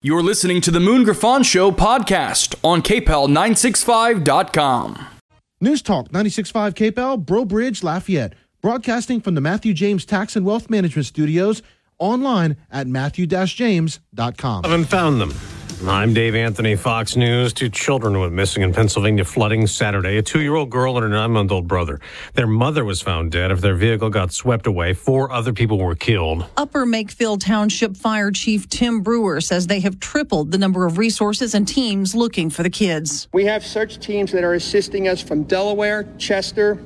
You're listening to the Moon Griffon Show podcast on KPEL965.com. News Talk 96.5 KPEL, Bro Bridge, Lafayette. Broadcasting from the Matthew James Tax and Wealth Management Studios, online at matthew-james.com. I haven't found them. I'm Dave Anthony, Fox News. 2 children went missing in Pennsylvania flooding Saturday. A 2-year-old girl and her 9-month-old brother. Their mother was found dead after their vehicle got swept away. 4 other people were killed. Upper Makefield Township Fire Chief Tim Brewer says they have tripled the number of resources and teams looking for the kids. We have search teams that are assisting us from Delaware, Chester,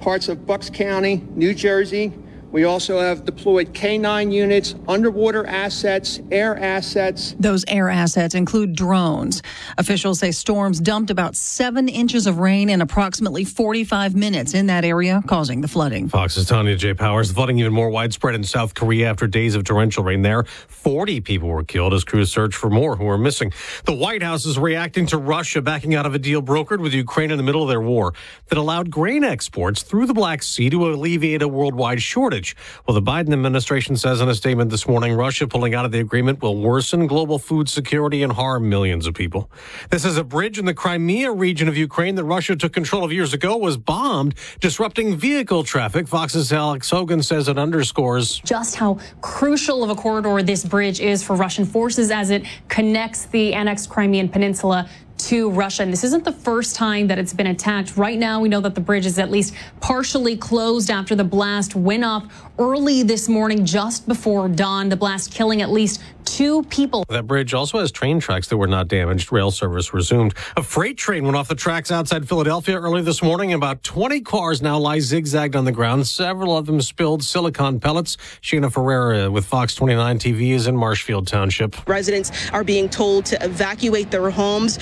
parts of Bucks County, New Jersey. We also have deployed K-9 units, underwater assets, air assets. Those air assets include drones. Officials say storms dumped about 7 inches of rain in approximately 45 minutes in that area, causing the flooding. Fox's Tanya J. Powers. Flooding even more widespread in South Korea after days of torrential rain there. 40 people were killed as crews search for more who are missing. The White House is reacting to Russia backing out of a deal brokered with Ukraine in the middle of their war that allowed grain exports through the Black Sea to alleviate a worldwide shortage. Well, the Biden administration says in a statement this morning, Russia pulling out of the agreement will worsen global food security and harm millions of people. This is a bridge in the Crimea region of Ukraine that Russia took control of years ago was bombed, disrupting vehicle traffic. Fox's Alex Hogan says it underscores just how crucial of a corridor this bridge is for Russian forces as it connects the annexed Crimean peninsula to Russia. And this isn't the first time that it's been attacked. Right now, we know that the bridge is at least partially closed after the blast went off early this morning, just before dawn. The blast killing at least 2 people. That bridge also has train tracks that were not damaged. Rail service resumed. A freight train went off the tracks outside Philadelphia early this morning. About 20 cars now lie zigzagged on the ground. Several of them spilled silicon pellets. Sheena Ferreira with Fox 29 TV is in Marshfield Township. Residents are being told to evacuate their homes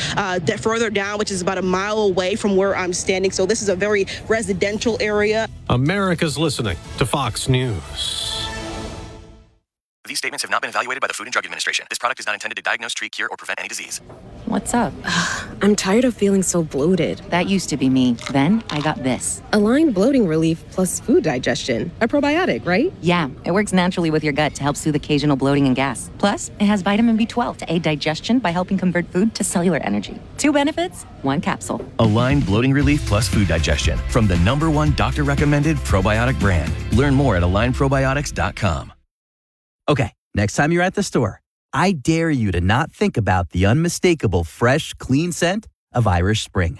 further down, which is about a mile away from where I'm standing. So this is a very residential area. America's listening to Fox News. These statements have not been evaluated by the Food and Drug Administration. This product is not intended to diagnose, treat, cure, or prevent any disease. What's up? I'm tired of feeling so bloated. That used to be me. Then I got this. Align Bloating Relief plus Food Digestion. A probiotic, right? Yeah, it works naturally with your gut to help soothe occasional bloating and gas. Plus, it has vitamin B12 to aid digestion by helping convert food to cellular energy. 2 benefits, 1 capsule. Align Bloating Relief plus Food Digestion from the #1 doctor-recommended probiotic brand. Learn more at alignprobiotics.com. Okay, next time you're at the store, I dare you to not think about the unmistakable fresh, clean scent of Irish Spring.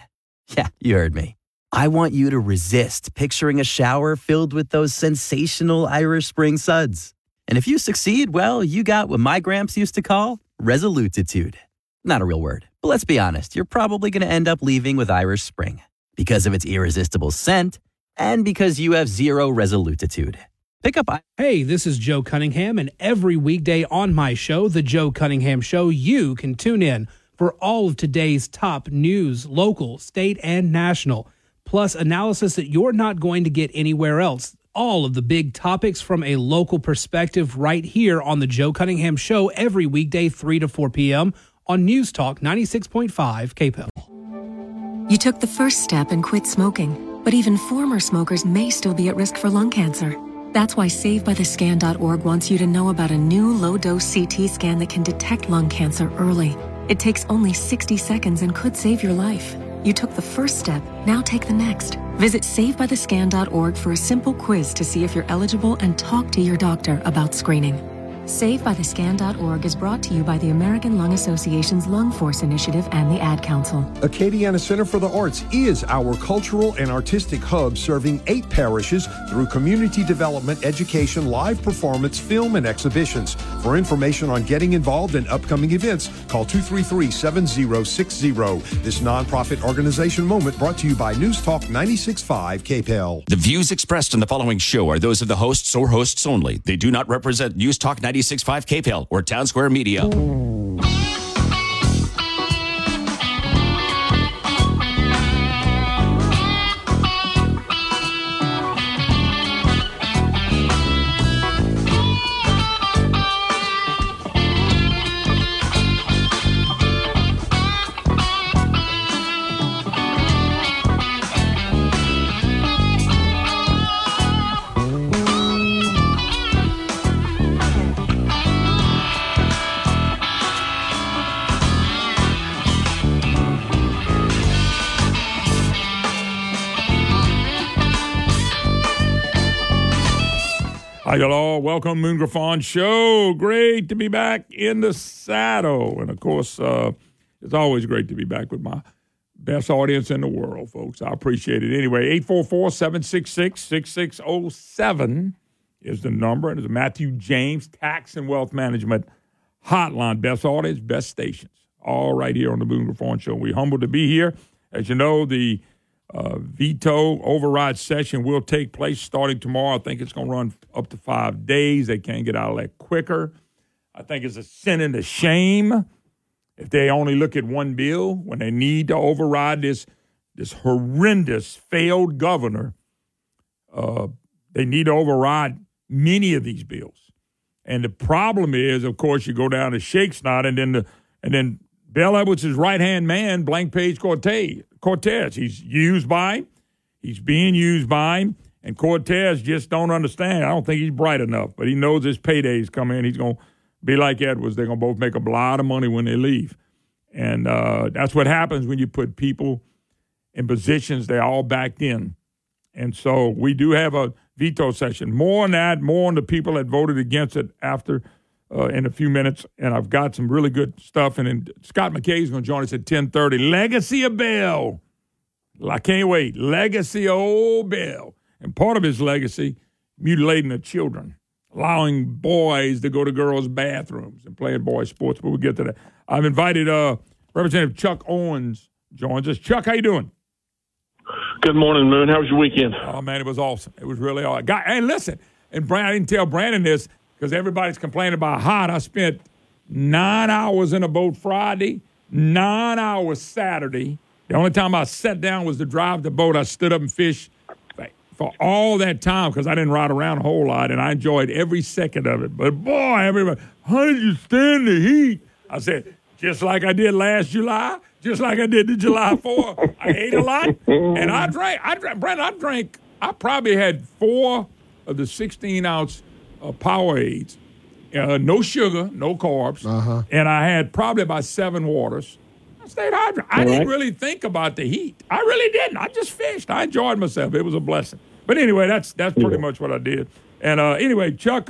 Yeah, you heard me. I want you to resist picturing a shower filled with those sensational Irish Spring suds. And if you succeed, well, you got what my gramps used to call resolutitude. Not a real word, but let's be honest, you're probably going to end up leaving with Irish Spring because of its irresistible scent and because you have zero resolutitude. Pick up. Hey, this is Joe Cunningham, and every weekday on my show, The Joe Cunningham Show, you can tune in for all of today's top news, local, state, and national, plus analysis that you're not going to get anywhere else. All of the big topics from a local perspective right here on The Joe Cunningham Show every weekday, 3 to 4 p.m. on News Talk 96.5 KPEL. You took the first step and quit smoking, but even former smokers may still be at risk for lung cancer. That's why SaveByTheScan.org wants you to know about a new low-dose CT scan that can detect lung cancer early. It takes only 60 seconds and could save your life. You took the first step, now take the next. Visit SaveByTheScan.org for a simple quiz to see if you're eligible and talk to your doctor about screening. SaveByTheScan.org is brought to you by the American Lung Association's Lung Force Initiative and the Ad Council. Acadiana Center for the Arts is our cultural and artistic hub serving 8 parishes through community development, education, live performance, film, and exhibitions. For information on getting involved in upcoming events, call 233-7060. This nonprofit organization moment brought to you by News Talk 96.5 KPEL. The views expressed in the following show are those of the hosts or hosts only. They do not represent News Talk 96.5 KPEL or Town Square Media. Hi, y'all. Welcome, Moon Griffon Show. Great to be back in the saddle. And, of course, it's always great to be back with my best audience in the world, folks. I appreciate it. Anyway, 844-766-6607 is the number. And it's the Matthew James Tax and Wealth Management Hotline. Best audience, best stations. All right here on the Moon Griffon Show. We're humbled to be here. As you know, the veto override session will take place starting tomorrow. I think it's going to run up to 5 days. They can't get out of that quicker. I think it's a sin and a shame if they only look at one bill when they need to override this horrendous failed governor. They need to override many of these bills. And the problem is, of course, you go down to Shakespeare and then Bel Edwards' right-hand man, Blank Page Cortez. He's being used by him, and Cortez just don't understand. I don't think he's bright enough, but he knows his paydays come in. He's going to be like Edwards. They're going to both make a lot of money when they leave. And that's what happens when you put people in positions they're all backed in. And so we do have a veto session. More on that, more on the people that voted against it after in a few minutes, and I've got some really good stuff. And then Scott McKay is going to join us at 10:30. Legacy of Bell. I can't wait. Legacy of old Bell. And part of his legacy, mutilating the children, allowing boys to go to girls' bathrooms and playing boys' sports. But we'll get to that. I've invited Representative Chuck Owens joins us. Chuck, how you doing? Good morning, Moon. How was your weekend? Oh, man, it was awesome. It was really awesome. Hey, listen, and I didn't tell Brandon this, because everybody's complaining about hot. I spent 9 hours in a boat Friday, 9 hours Saturday. The only time I sat down was to drive the boat. I stood up and fished for all that time because I didn't ride around a whole lot, and I enjoyed every second of it. But, boy, everybody, how did you stand the heat? I said, just like I did last July, just like I did the July 4th. I ate a lot, and I drank. I probably had four of the 16-ounce Powerades, no sugar, no carbs, and I had probably about seven waters. I stayed hydrated. I didn't really think about the heat. I really didn't. I just fished. I enjoyed myself. It was a blessing. But anyway, that's pretty much what I did. And anyway, Chuck,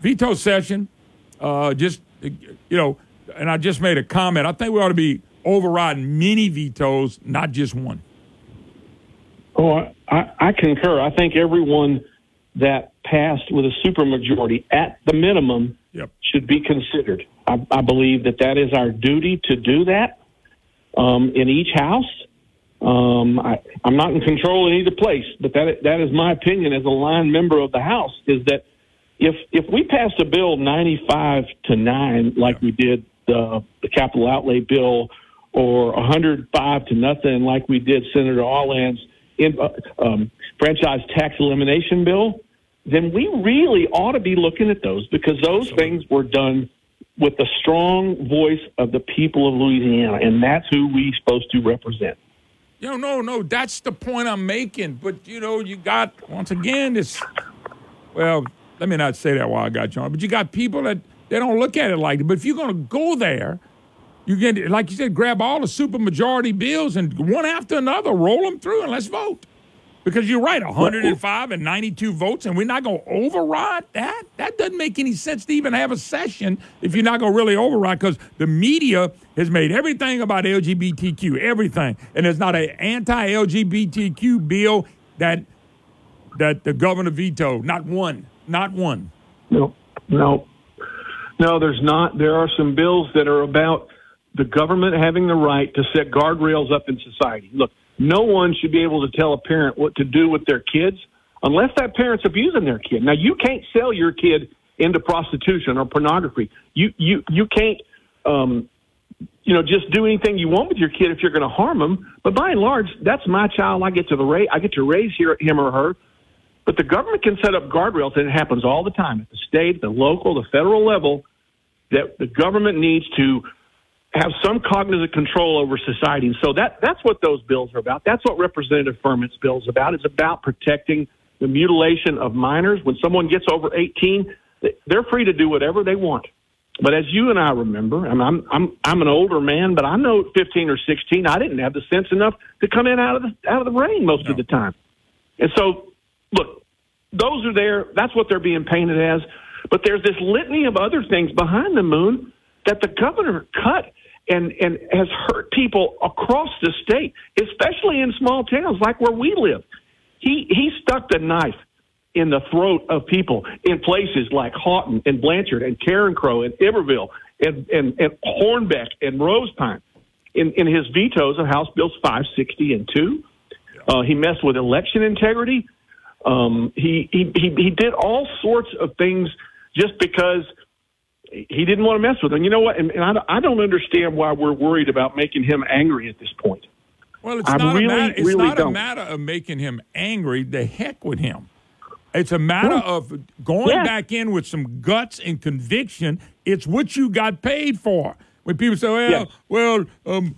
veto session, just, you know, and I just made a comment. I think we ought to be overriding many vetoes, not just one. Oh, I concur. I think everyone that passed with a supermajority, at the minimum, should be considered. I believe that is our duty to do that in each house. I'm not in control in either place, but that is my opinion as a line member of the House, is that if we passed a bill 95-9 like we did the capital outlay bill, or 105-0 like we did Senator Alland's franchise tax elimination bill, then we really ought to be looking at those, because those things were done with the strong voice of the people of Louisiana, and that's who we're supposed to represent. No, that's the point I'm making. But, you know, you got, once again, this, well, let me not say that while I got you on, but you got people that they don't look at it like that. But if you're going to go there, you get, like you said, grab all the supermajority bills and one after another, roll them through, and let's vote. Because you're right, 105 and 92 votes, and we're not going to override that? That doesn't make any sense to even have a session if you're not going to really override, because the media has made everything about LGBTQ, everything. And there's not an anti-LGBTQ bill that the governor vetoed. Not one. No, there's not. There are some bills that are about the government having the right to set guardrails up in society. Look, no one should be able to tell a parent what to do with their kids unless that parent's abusing their kid. Now, you can't sell your kid into prostitution or pornography. You can't, just do anything you want with your kid if you're going to harm them. But by and large, that's my child. I get to raise him or her. But the government can set up guardrails, and it happens all the time at the state, the local, the federal level, that the government needs to have some cognizant control over society. And so that's what those bills are about. That's what Representative Furman's bill is about. It's about protecting the mutilation of minors. When someone gets over 18, they're free to do whatever they want. But as you and I remember, and I'm an older man, but I know at 15 or 16, I didn't have the sense enough to come in out of the rain most of the time. And so, look, those are there. That's what they're being painted as. But there's this litany of other things behind the moon that the governor cut and has hurt people across the state, especially in small towns like where we live. He stuck the knife in the throat of people in places like Houghton and Blanchard and Karen Crow and Iberville and Hornbeck and Rosepine in his vetoes of House Bills 560 and 2. He messed with election integrity. He did all sorts of things just because he didn't want to mess with them. You know what? And I don't understand why we're worried about making him angry at this point. Well, it's not a matter of making him angry. The heck with him. It's a matter of going back in with some guts and conviction. It's what you got paid for. When people say, I went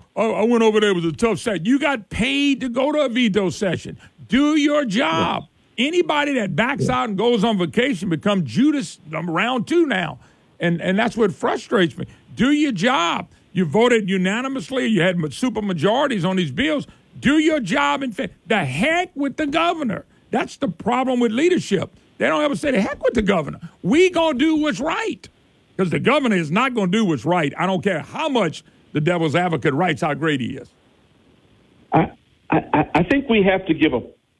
over there, it was a tough session. You got paid to go to a veto session. Do your job. Yes. Anybody that backs out and goes on vacation becomes Judas round two now. And that's what frustrates me. Do your job. You voted unanimously. You had super majorities on these bills. Do your job. And the heck with the governor. That's the problem with leadership. They don't ever say the heck with the governor. We going to do what's right. Because the governor is not going to do what's right. I don't care how much the devil's advocate writes how great he is. I think we have to give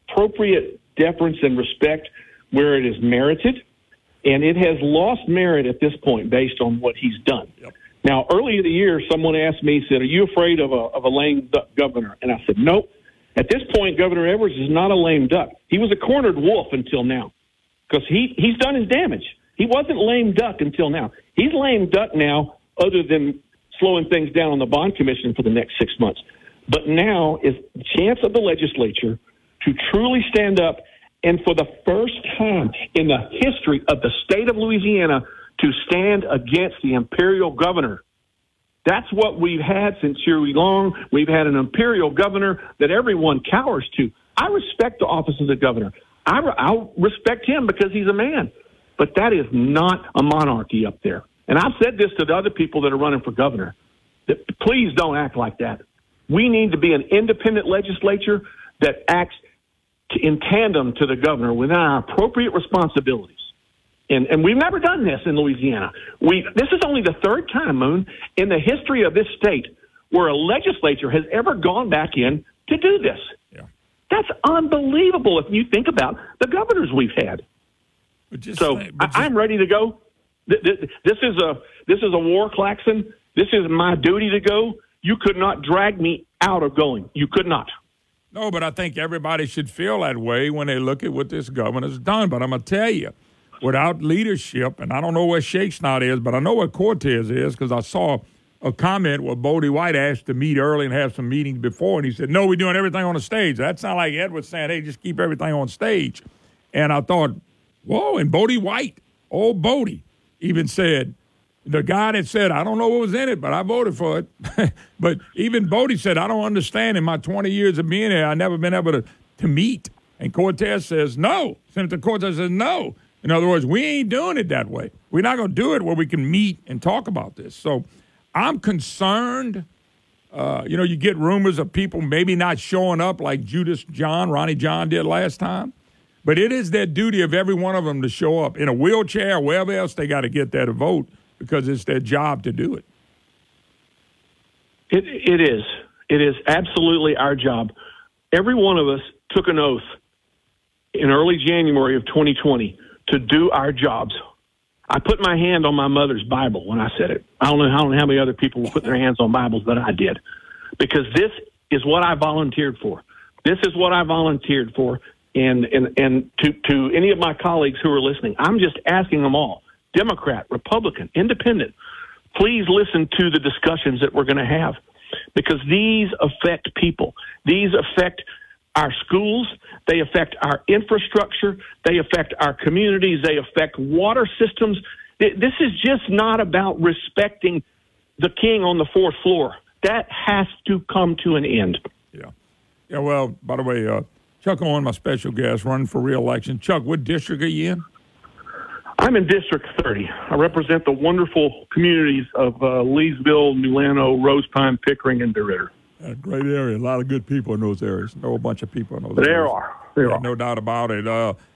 appropriate deference and respect where it is merited. And it has lost merit at this point based on what he's done. Yep. Now, early in the year, someone asked me, said, are you afraid of a lame duck governor? And I said, nope. At this point, Governor Edwards is not a lame duck. He was a cornered wolf until now because he's done his damage. He wasn't lame duck until now. He's lame duck now, other than slowing things down on the bond commission for the next 6 months. But now is the chance of the legislature to truly stand up and for the first time in the history of the state of Louisiana to stand against the imperial governor. That's what we've had since Huey Long. We've had an imperial governor that everyone cowers to. I respect the office of the governor. I'll respect him because he's a man. But that is not a monarchy up there. And I've said this to the other people that are running for governor, that please don't act like that. We need to be an independent legislature that acts in tandem to the governor within our appropriate responsibilities. And we've never done this in Louisiana. This is only the third time, Moon, in the history of this state where a legislature has ever gone back in to do this. Yeah. That's unbelievable if you think about the governors we've had. I'm ready to go. This is a war, Claxon. This is my duty to go. You could not drag me out of going. You could not. No, but I think everybody should feel that way when they look at what this governor's done. But I'm going to tell you, without leadership, and I don't know where Shake's is, but I know where Cortez is because I saw a comment where Bodi White asked to meet early and have some meetings before, and he said, no, we're doing everything on the stage. That's not like Edwards saying, hey, just keep everything on stage. And I thought, whoa, and Bodi White, old Bodi, even said, the guy that said, I don't know what was in it, but I voted for it. But even Bodi said, I don't understand. In my 20 years of being here, I've never been able to meet. And Cortez says, no. Senator Cortez says, no. In other words, we ain't doing it that way. We're not going to do it where we can meet and talk about this. So I'm concerned. You get rumors of people maybe not showing up like Ronnie John did last time. But it is their duty of every one of them to show up in a wheelchair or wherever else they got to get there to vote, because it's their job to do it. It is. It is absolutely our job. Every one of us took an oath in early January of 2020 to do our jobs. I put my hand on my mother's Bible when I said it. I don't know how many other people will put their hands on Bibles, but I did. Because this is what I volunteered for. And to any of my colleagues who are listening, I'm just asking them all, Democrat, Republican, Independent, please listen to the discussions that we're going to have, because these affect people. These affect our schools. They affect our infrastructure. They affect our communities. They affect water systems. This is just not about respecting the king on the fourth floor. That has to come to an end. Yeah. Well, by the way, Chuck Owens, my special guest, running for re-election. Chuck, what district are you in? I'm in District 30. I represent the wonderful communities of Leesville, Nulano, Rosepine, Pickering, and DeRidder. A great area. A lot of good people in those areas. Know a bunch of people in those areas. There are. There are. No doubt about it.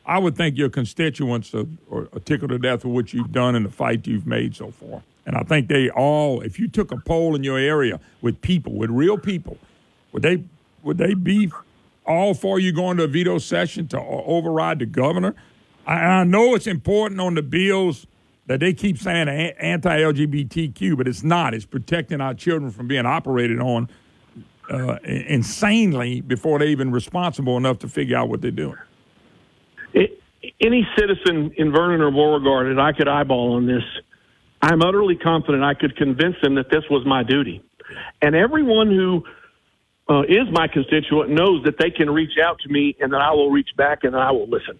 I would think your constituents are tickled to death with what you've done and the fight you've made so far. And I think they all, if you took a poll in your area with people, with real people, would they be all for you going to a veto session to override the governor? I know it's important on the bills that they keep saying anti-LGBTQ, but it's not. It's protecting our children from being operated on insanely before they're even responsible enough to figure out what they're doing. Any citizen in Vernon or Beauregard, and I could eyeball on this, I'm utterly confident I could convince them that this was my duty. And everyone who is my constituent knows that they can reach out to me and that I will reach back and I will listen.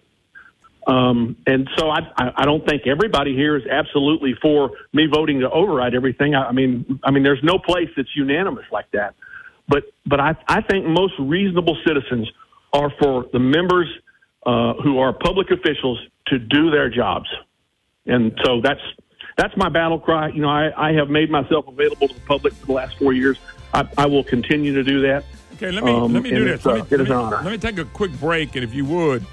And so I don't think everybody here is absolutely for me voting to override everything. I mean, there's no place that's unanimous like that. But I think most reasonable citizens are for the members who are public officials to do their jobs. And so that's my battle cry. You know, I have made myself available to the public for the last 4 years. I will continue to do that. Okay, let me do this. It is an honor. Let me take a quick break, and if you would,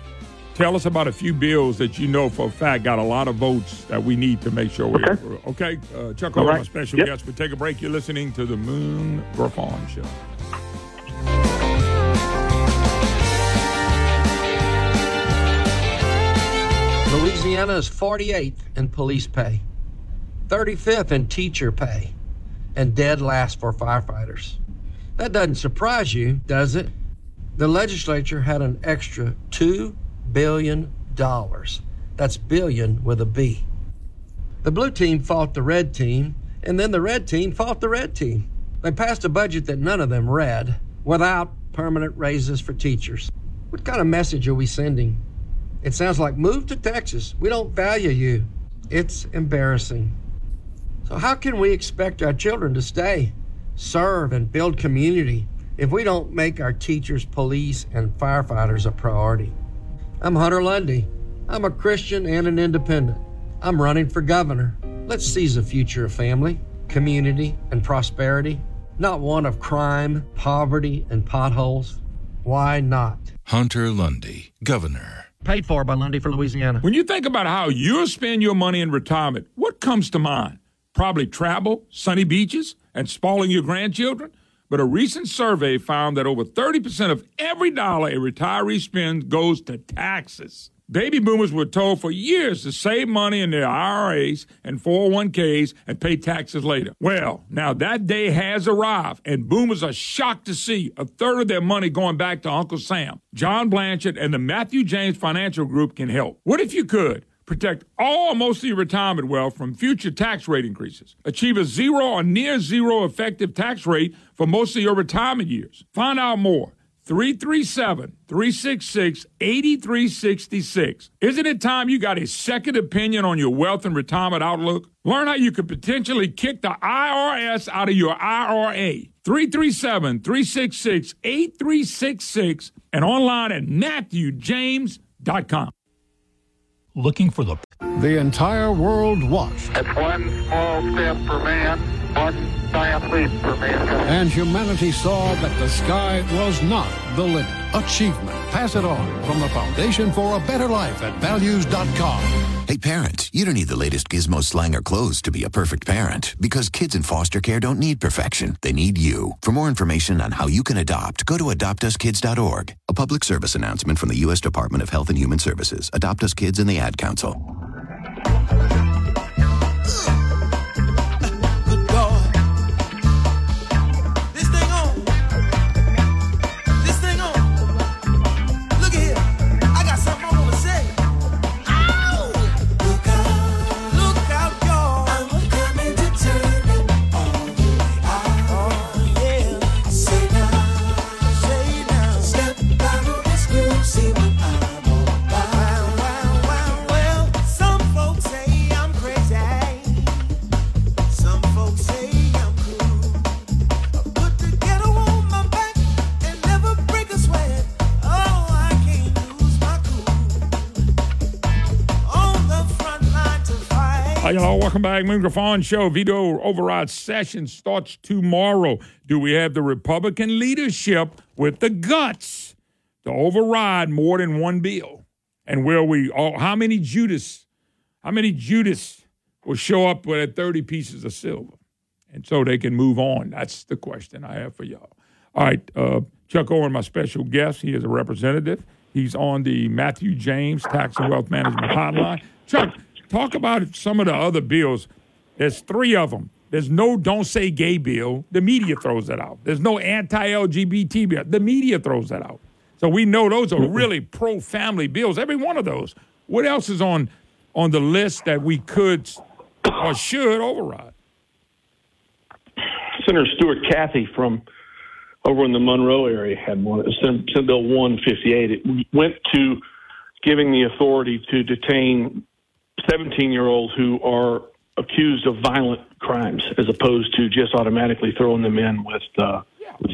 tell us about a few bills that you know for a fact got a lot of votes that we need to make sure we approve. Okay? Chuck Owens, right. Special guest. We take a break. You're listening to the Moon Griffon Show. Louisiana is 48th in police pay, 35th in teacher pay, and dead last for firefighters. That doesn't surprise you, does it? The legislature had an extra $2 billion. That's billion with a B. The blue team fought the red team, and then the red team fought the red team. They passed a budget that none of them read, without permanent raises for teachers. What kind of message are we sending? It sounds like, move to Texas. We don't value you. It's embarrassing. So how can we expect our children to stay, serve, and build community if we don't make our teachers, police, and firefighters a priority? I'm Hunter Lundy. I'm a Christian and an independent. I'm running for governor. Let's seize the future of family, community, and prosperity, not one of crime, poverty, and potholes. Why not? Hunter Lundy, governor. Paid for by Lundy for Louisiana. When you think about how you'll spend your money in retirement, what comes to mind? Probably travel, sunny beaches, and spoiling your grandchildren? But a recent survey found that over 30% of every dollar a retiree spends goes to taxes. Baby boomers were told for years to save money in their IRAs and 401ks and pay taxes later. Well, now that day has arrived, and boomers are shocked to see a third of their money going back to Uncle Sam. John Blanchard and the Matthew James Financial Group can help. What if you could protect all or most of your retirement wealth from future tax rate increases? Achieve a zero or near zero effective tax rate for most of your retirement years. Find out more. 337-366-8366. Isn't it time you got a second opinion on your wealth and retirement outlook? Learn how you could potentially kick the IRS out of your IRA. 337-366-8366 and online at MatthewJames.com. Looking for the entire world watched. That's one small step for man, one giant leap for mankind. And humanity saw that the sky was not the limit. Achievement. Pass it on from the Foundation for a Better Life at values.com. Hey, parents, you don't need the latest gizmo slang or clothes to be a perfect parent, because kids in foster care don't need perfection. They need you. For more information on how you can adopt, go to adoptuskids.org. A public service announcement from the U.S. Department of Health and Human Services, Adopt Us Kids, and the Ad Council. Hello, welcome back. Moon Griffon Show. Veto override session starts tomorrow. Do we have the Republican leadership with the guts to override more than one bill. And will we all, how many Judas will show up with 30 pieces of silver? And so they can move on. That's the question I have for y'all. All right, Chuck Owens, my special guest. He is a representative. He's on the Matthew James Tax and Wealth Management hotline. Chuck, talk about some of the other bills. There's three of them. There's no Don't Say Gay bill. The media throws that out. There's no anti-LGBT bill. The media throws that out. So we know those are really pro-family bills, every one of those. What else is on the list that we could or should override? Senator Stuart Cathy from over in the Monroe area had one. Senate Bill 158. It went to giving the authority to detain 17-year-olds who are accused of violent crimes, as opposed to just automatically throwing them in with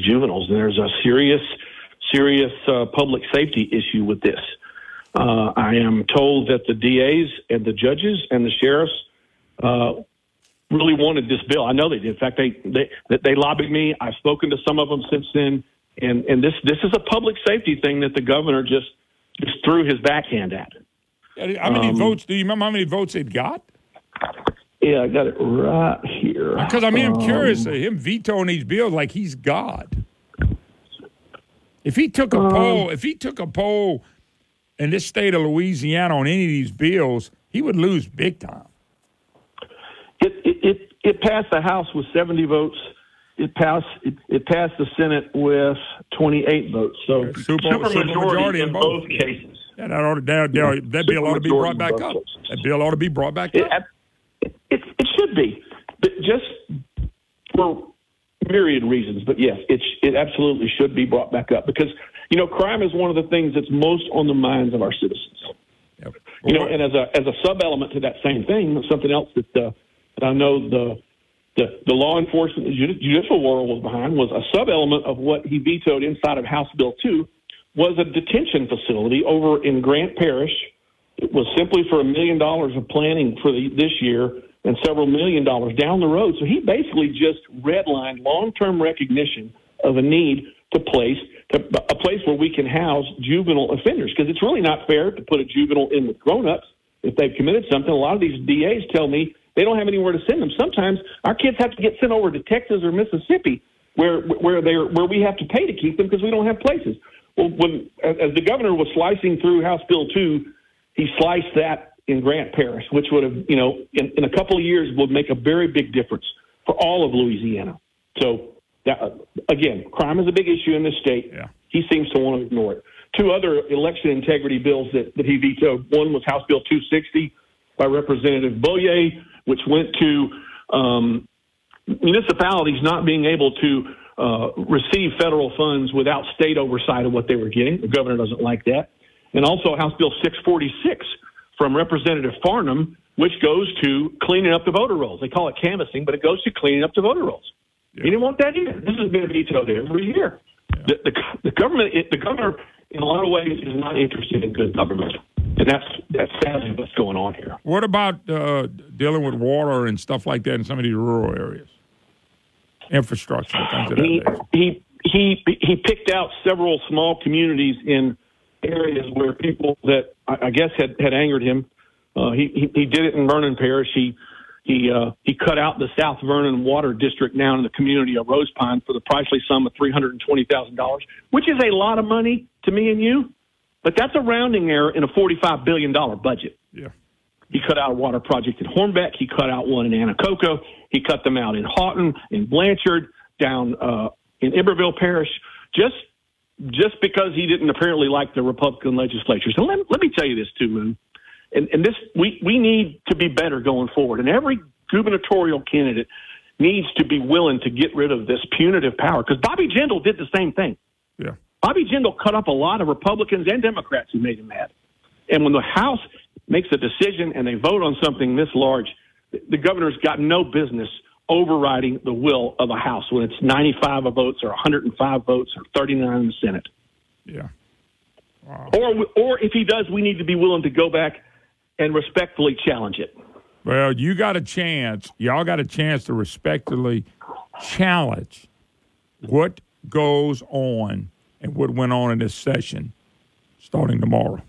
juveniles. And there's a serious public safety issue with this. I am told that the DAs and the judges and the sheriffs really wanted this bill. I know they did. In fact, they lobbied me. I've spoken to some of them since then. And this is a public safety thing that the governor just threw his backhand at. How many votes? Do you remember how many votes it got? Yeah, I got it right here. Because, I mean, I'm curious. Him vetoing these bills like he's God. If he took a poll, in this state of Louisiana on any of these bills, he would lose big time. It passed the House with 70 votes. It passed the Senate with 28 votes. So yeah, super majority in both cases. Yeah, that bill ought to be brought back up. That bill ought to be brought back up. It should be, but just for myriad reasons. But yes, it absolutely should be brought back up because crime is one of the things that's most on the minds of our citizens. Yep. And as a sub element to that same thing, something else that I know the law enforcement, judicial world was behind was a sub element of what he vetoed inside of House Bill 2 was a detention facility over in Grant Parish. It was simply for $1 million of planning for this year and several $1 million down the road. So he basically just redlined long-term recognition of a need to place where we can house juvenile offenders, because it's really not fair to put a juvenile in with grown-ups if they've committed something. A lot of these DAs tell me they don't have anywhere to send them. Sometimes our kids have to get sent over to Texas or Mississippi where we have to pay to keep them because we don't have places. Well, as the governor was slicing through House Bill 2, he sliced that in Grant Parish, which would have, in a couple of years would make a very big difference for all of Louisiana. So, that, again, crime is a big issue in this state. Yeah. He seems to want to ignore it. Two other election integrity bills that he vetoed. One was House Bill 260 by Representative Boyer, which went to municipalities not being able to receive federal funds without state oversight of what they were getting. The governor doesn't like that. And also House Bill 646 from Representative Farnham, which goes to cleaning up the voter rolls. They call it canvassing, but it goes to cleaning up the voter rolls. Yeah. He didn't want that either. This has been vetoed every year. Yeah. The governor, in a lot of ways, is not interested in good government. And that's sadly what's going on here. What about dealing with water and stuff like that in some of these rural areas? Infrastructure, things of that. He picked out several small communities in areas where people that I guess had angered him. He did it in Vernon Parish. He cut out the South Vernon Water District down in the community of Rosepine for the pricely sum of $320,000, which is a lot of money to me and you, but that's a rounding error in a $45 billion budget. Yeah. He cut out a water project in Hornbeck. He cut out one in Anacoco. He cut them out in Houghton, in Blanchard, down in Iberville Parish. Just because he didn't apparently like the Republican legislatures. And let me tell you this too, Moon. And this we need to be better going forward. And every gubernatorial candidate needs to be willing to get rid of this punitive power. Because Bobby Jindal did the same thing. Yeah. Bobby Jindal cut up a lot of Republicans and Democrats who made him mad. And when the House makes a decision and they vote on something this large, the governor's got no business overriding the will of a House when it's 95 votes or 105 votes or 39 in the Senate. Yeah. Wow. Or if he does, we need to be willing to go back and respectfully challenge it. Well, you got a chance. Y'all got a chance to respectfully challenge what goes on and what went on in this session starting tomorrow.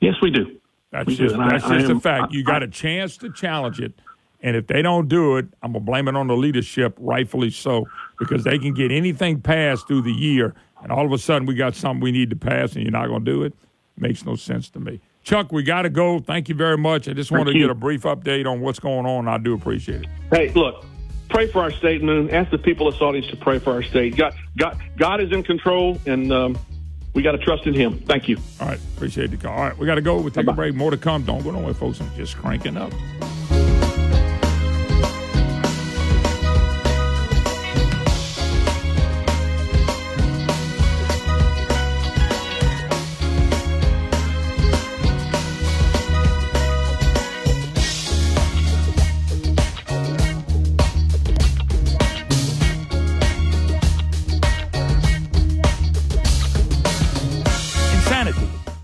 Yes, we do. That's just a fact. You got a chance to challenge it, and if they don't do it, I'm going to blame it on the leadership, rightfully so, because they can get anything passed through the year, and all of a sudden we got something we need to pass, and you're not going to do it. Makes no sense to me. Chuck, we got to go. Thank you very much. I just wanted to get a brief update on what's going on. I do appreciate it. Hey, look, pray for our state, Moon. Ask the people of this audience to pray for our state. God is in control, and we got to trust in him. Thank you. All right. Appreciate the call. All right. We got to go. We'll take a break. More to come. Don't go nowhere, folks. I'm just cranking up.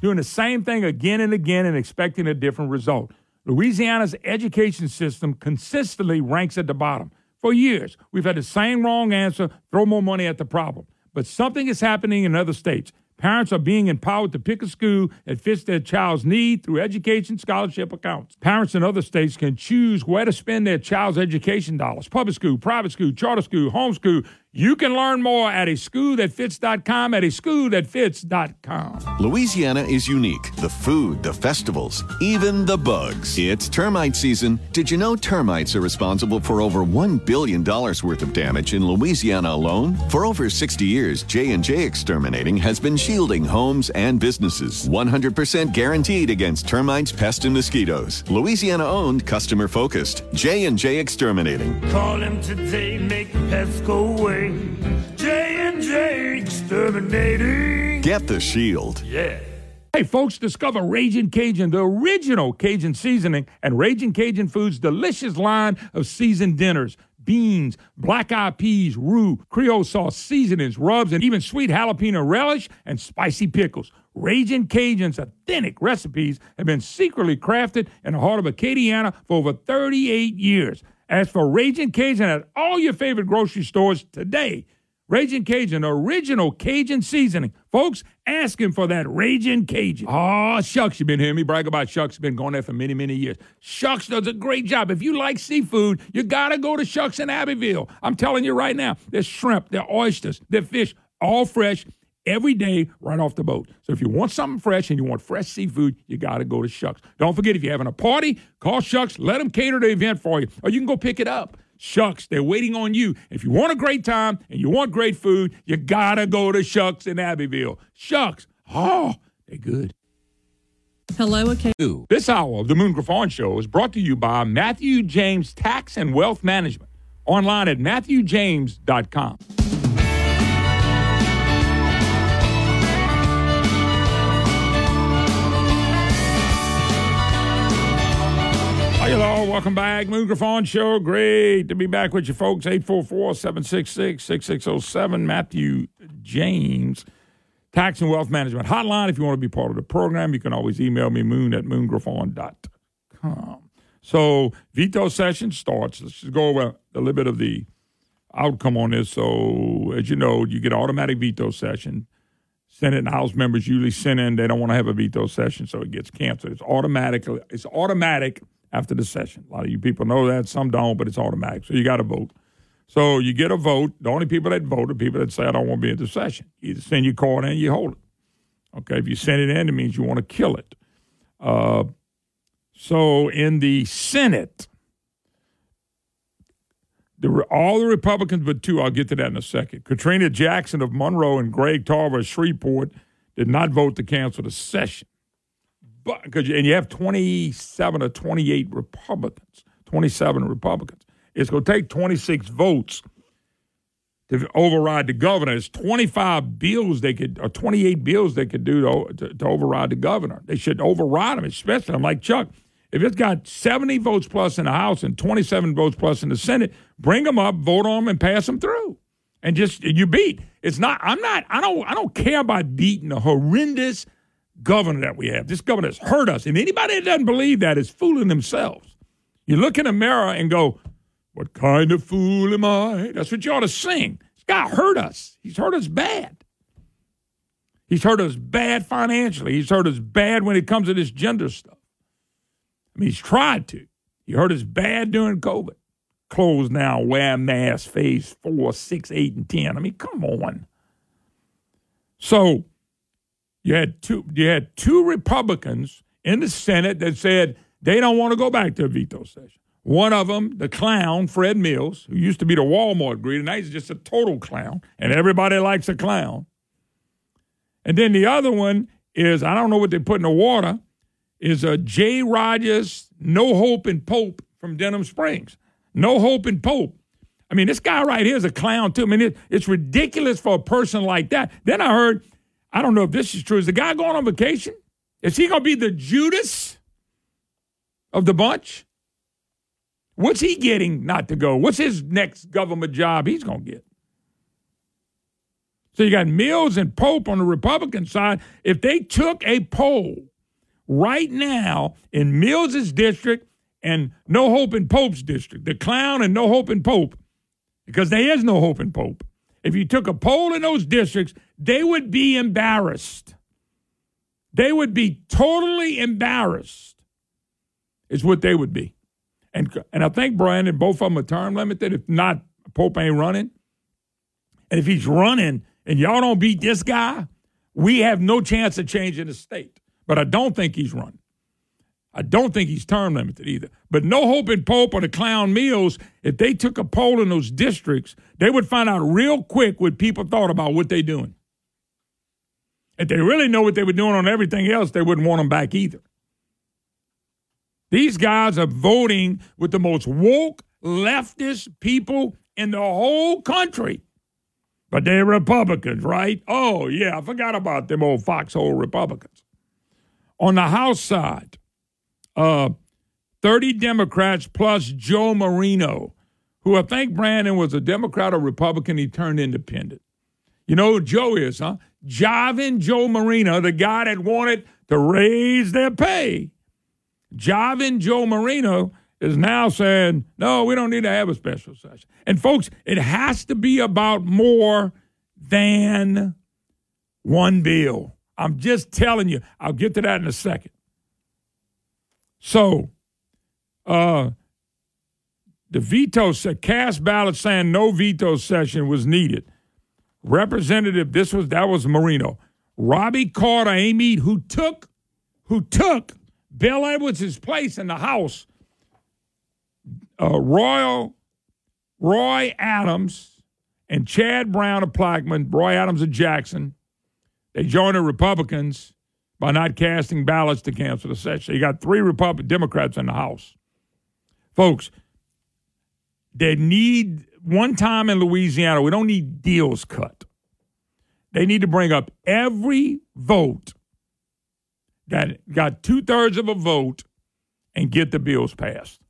Doing the same thing again and again and expecting a different result. Louisiana's education system consistently ranks at the bottom. For years, we've had the same wrong answer, throw more money at the problem. But something is happening in other states. Parents are being empowered to pick a school that fits their child's need through education scholarship accounts. Parents in other states can choose where to spend their child's education dollars. Public school, private school, charter school, homeschool. You can learn more at a school that fits.com, at a school that fits.com. Louisiana is unique. The food, the festivals, even the bugs. It's termite season. Did you know termites are responsible for over $1 billion worth of damage in Louisiana alone? For over 60 years, J&J Exterminating has been shielding homes and businesses. 100% guaranteed against termites, pests, and mosquitoes. Louisiana-owned, customer-focused. J&J Exterminating. Call them today, make pests go away. J&J Exterminating. Get the shield. Yeah. Hey, folks, discover Ragin' Cajun, the original Cajun seasoning, and Ragin' Cajun Foods' delicious line of seasoned dinners. Beans, black-eyed peas, roux, Creole sauce, seasonings, rubs, and even sweet jalapeno relish and spicy pickles. Ragin' Cajun's authentic recipes have been secretly crafted in the heart of Acadiana for over 38 years. As for Ragin' Cajun at all your favorite grocery stores today, Ragin' Cajun, original Cajun seasoning. Folks, ask him for that Ragin' Cajun. Oh, Shucks, you've been hearing me brag about Shucks. Been going there for many, many years. Shucks does a great job. If you like seafood, you got to go to Shucks in Abbeville. I'm telling you right now, there's shrimp, there's oysters, there's fish, all fresh, every day right off the boat. So if you want something fresh and you want fresh seafood, you got to go to Shucks. Don't forget, if you're having a party, call Shucks. Let them cater the event for you, or you can go pick it up. Shucks, they're waiting on you. If you want a great time and you want great food, you got to go to Shucks in Abbeville. Shucks. Oh, they're good. Hello, okay. This hour of the Moon Griffon Show is brought to you by Matthew James Tax and Wealth Management. Online at MatthewJames.com. Hello, welcome back. Moon Griffon Show. Great to be back with you folks. 844-766-6607. Matthew James, Tax and Wealth Management Hotline. If you want to be part of the program, you can always email me, moon at moongriffon.com. So veto session starts. Let's just go over a little bit of the outcome on this. So as you know, you get an automatic veto session. Senate and House members usually send in, they don't want to have a veto session, so it gets canceled. It's automatic. After the session. A lot of you people know that. Some don't, but it's automatic. So you got to vote. So you get a vote. The only people that vote are people that say, I don't want to be at the session. You either send your card in, you hold it. Okay, if you send it in, it means you want to kill it. So in the Senate, all the Republicans but two, I'll get to that in a second. Katrina Jackson of Monroe and Greg Tarver of Shreveport did not vote to cancel the session. And you have 27 or 28 Republicans, 27 Republicans. It's going to take 26 votes to override the governor. It's 25 bills they could, or 28 bills they could do to override the governor. They should override him, especially. I'm like, Chuck, if it's got 70 votes plus in the House and 27 votes plus in the Senate, bring them up, vote on them, and pass them through. And just, you beat. It's not, I don't care about beating a horrendous governor that we have. This governor has hurt us. And anybody that doesn't believe that is fooling themselves. You look in the mirror and go, what kind of fool am I? That's what you ought to sing. This guy hurt us. He's hurt us bad. He's hurt us bad financially. He's hurt us bad when it comes to this gender stuff. I mean, he's tried to. He hurt us bad during COVID. Close now, wear masks, phase 4, 6, 8, and 10. I mean, come on. So you had two Republicans in the Senate that said they don't want to go back to a veto session. One of them, the clown, Fred Mills, who used to be the Walmart greeter, now he's just a total clown, and everybody likes a clown. And then the other one is, I don't know what they put in the water, is a Jay Rogers, No Hope and Pope from Denham Springs. No Hope and Pope. I mean, this guy right here is a clown, too. I mean, it's ridiculous for a person like that. Then I heard, I don't know if this is true, is the guy going on vacation? Is he going to be the Judas of the bunch? What's he getting not to go? What's his next government job he's going to get? So you got Mills and Pope on the Republican side. If they took a poll right now in Mills's district and No Hope in Pope's district, the clown and No Hope in Pope, because there is no hope in Pope. If you took a poll in those districts, they would be embarrassed. They would be totally embarrassed is what they would be. And I think, Brandon, both of them are term limited. If not, Pope ain't running. And if he's running and y'all don't beat this guy, we have no chance of changing the state. But I don't think he's running. I don't think he's term limited either. But No Hope in Pope or the clown Mills, if they took a poll in those districts, they would find out real quick what people thought about what they're doing. If they really know what they were doing on everything else, they wouldn't want them back either. These guys are voting with the most woke leftist people in the whole country. But they're Republicans, right? Oh, yeah, I forgot about them old foxhole Republicans. On the House side, 30 Democrats plus Joe Marino, who I think, Brandon, was a Democrat or Republican. He turned independent. You know who Joe is, huh? Jiving Joe Marino, the guy that wanted to raise their pay. Jiving Joe Marino is now saying, no, we don't need to have a special session. And, folks, it has to be about more than one bill. I'm just telling you. I'll get to that in a second. So the veto said, cast ballot saying no veto session was needed. Representative, that was Marino. Robbie Carter, Amy, who took Bel Edwards' place in the House. Roy Adams and Chad Brown of Plaquemine, Roy Adams of Jackson, they joined the Republicans by not casting ballots to cancel the session. You got three Democrats in the House. Folks, they need, one time in Louisiana, we don't need deals cut. They need to bring up every vote that got 2/3 of a vote and get the bills passed.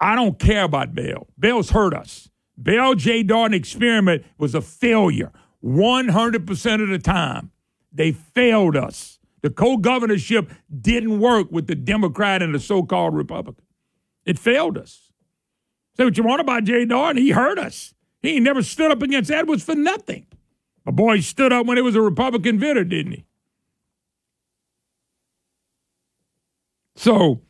I don't care about Bell. Bell's hurt us. Bell J. Darden experiment was a failure 100% of the time. They failed us. The co-governorship didn't work with the Democrat and the so-called Republican. It failed us. Say what you want about J. Darden. He hurt us. He ain't never stood up against Edwards for nothing. My boy stood up when it was a Republican victor, didn't he? So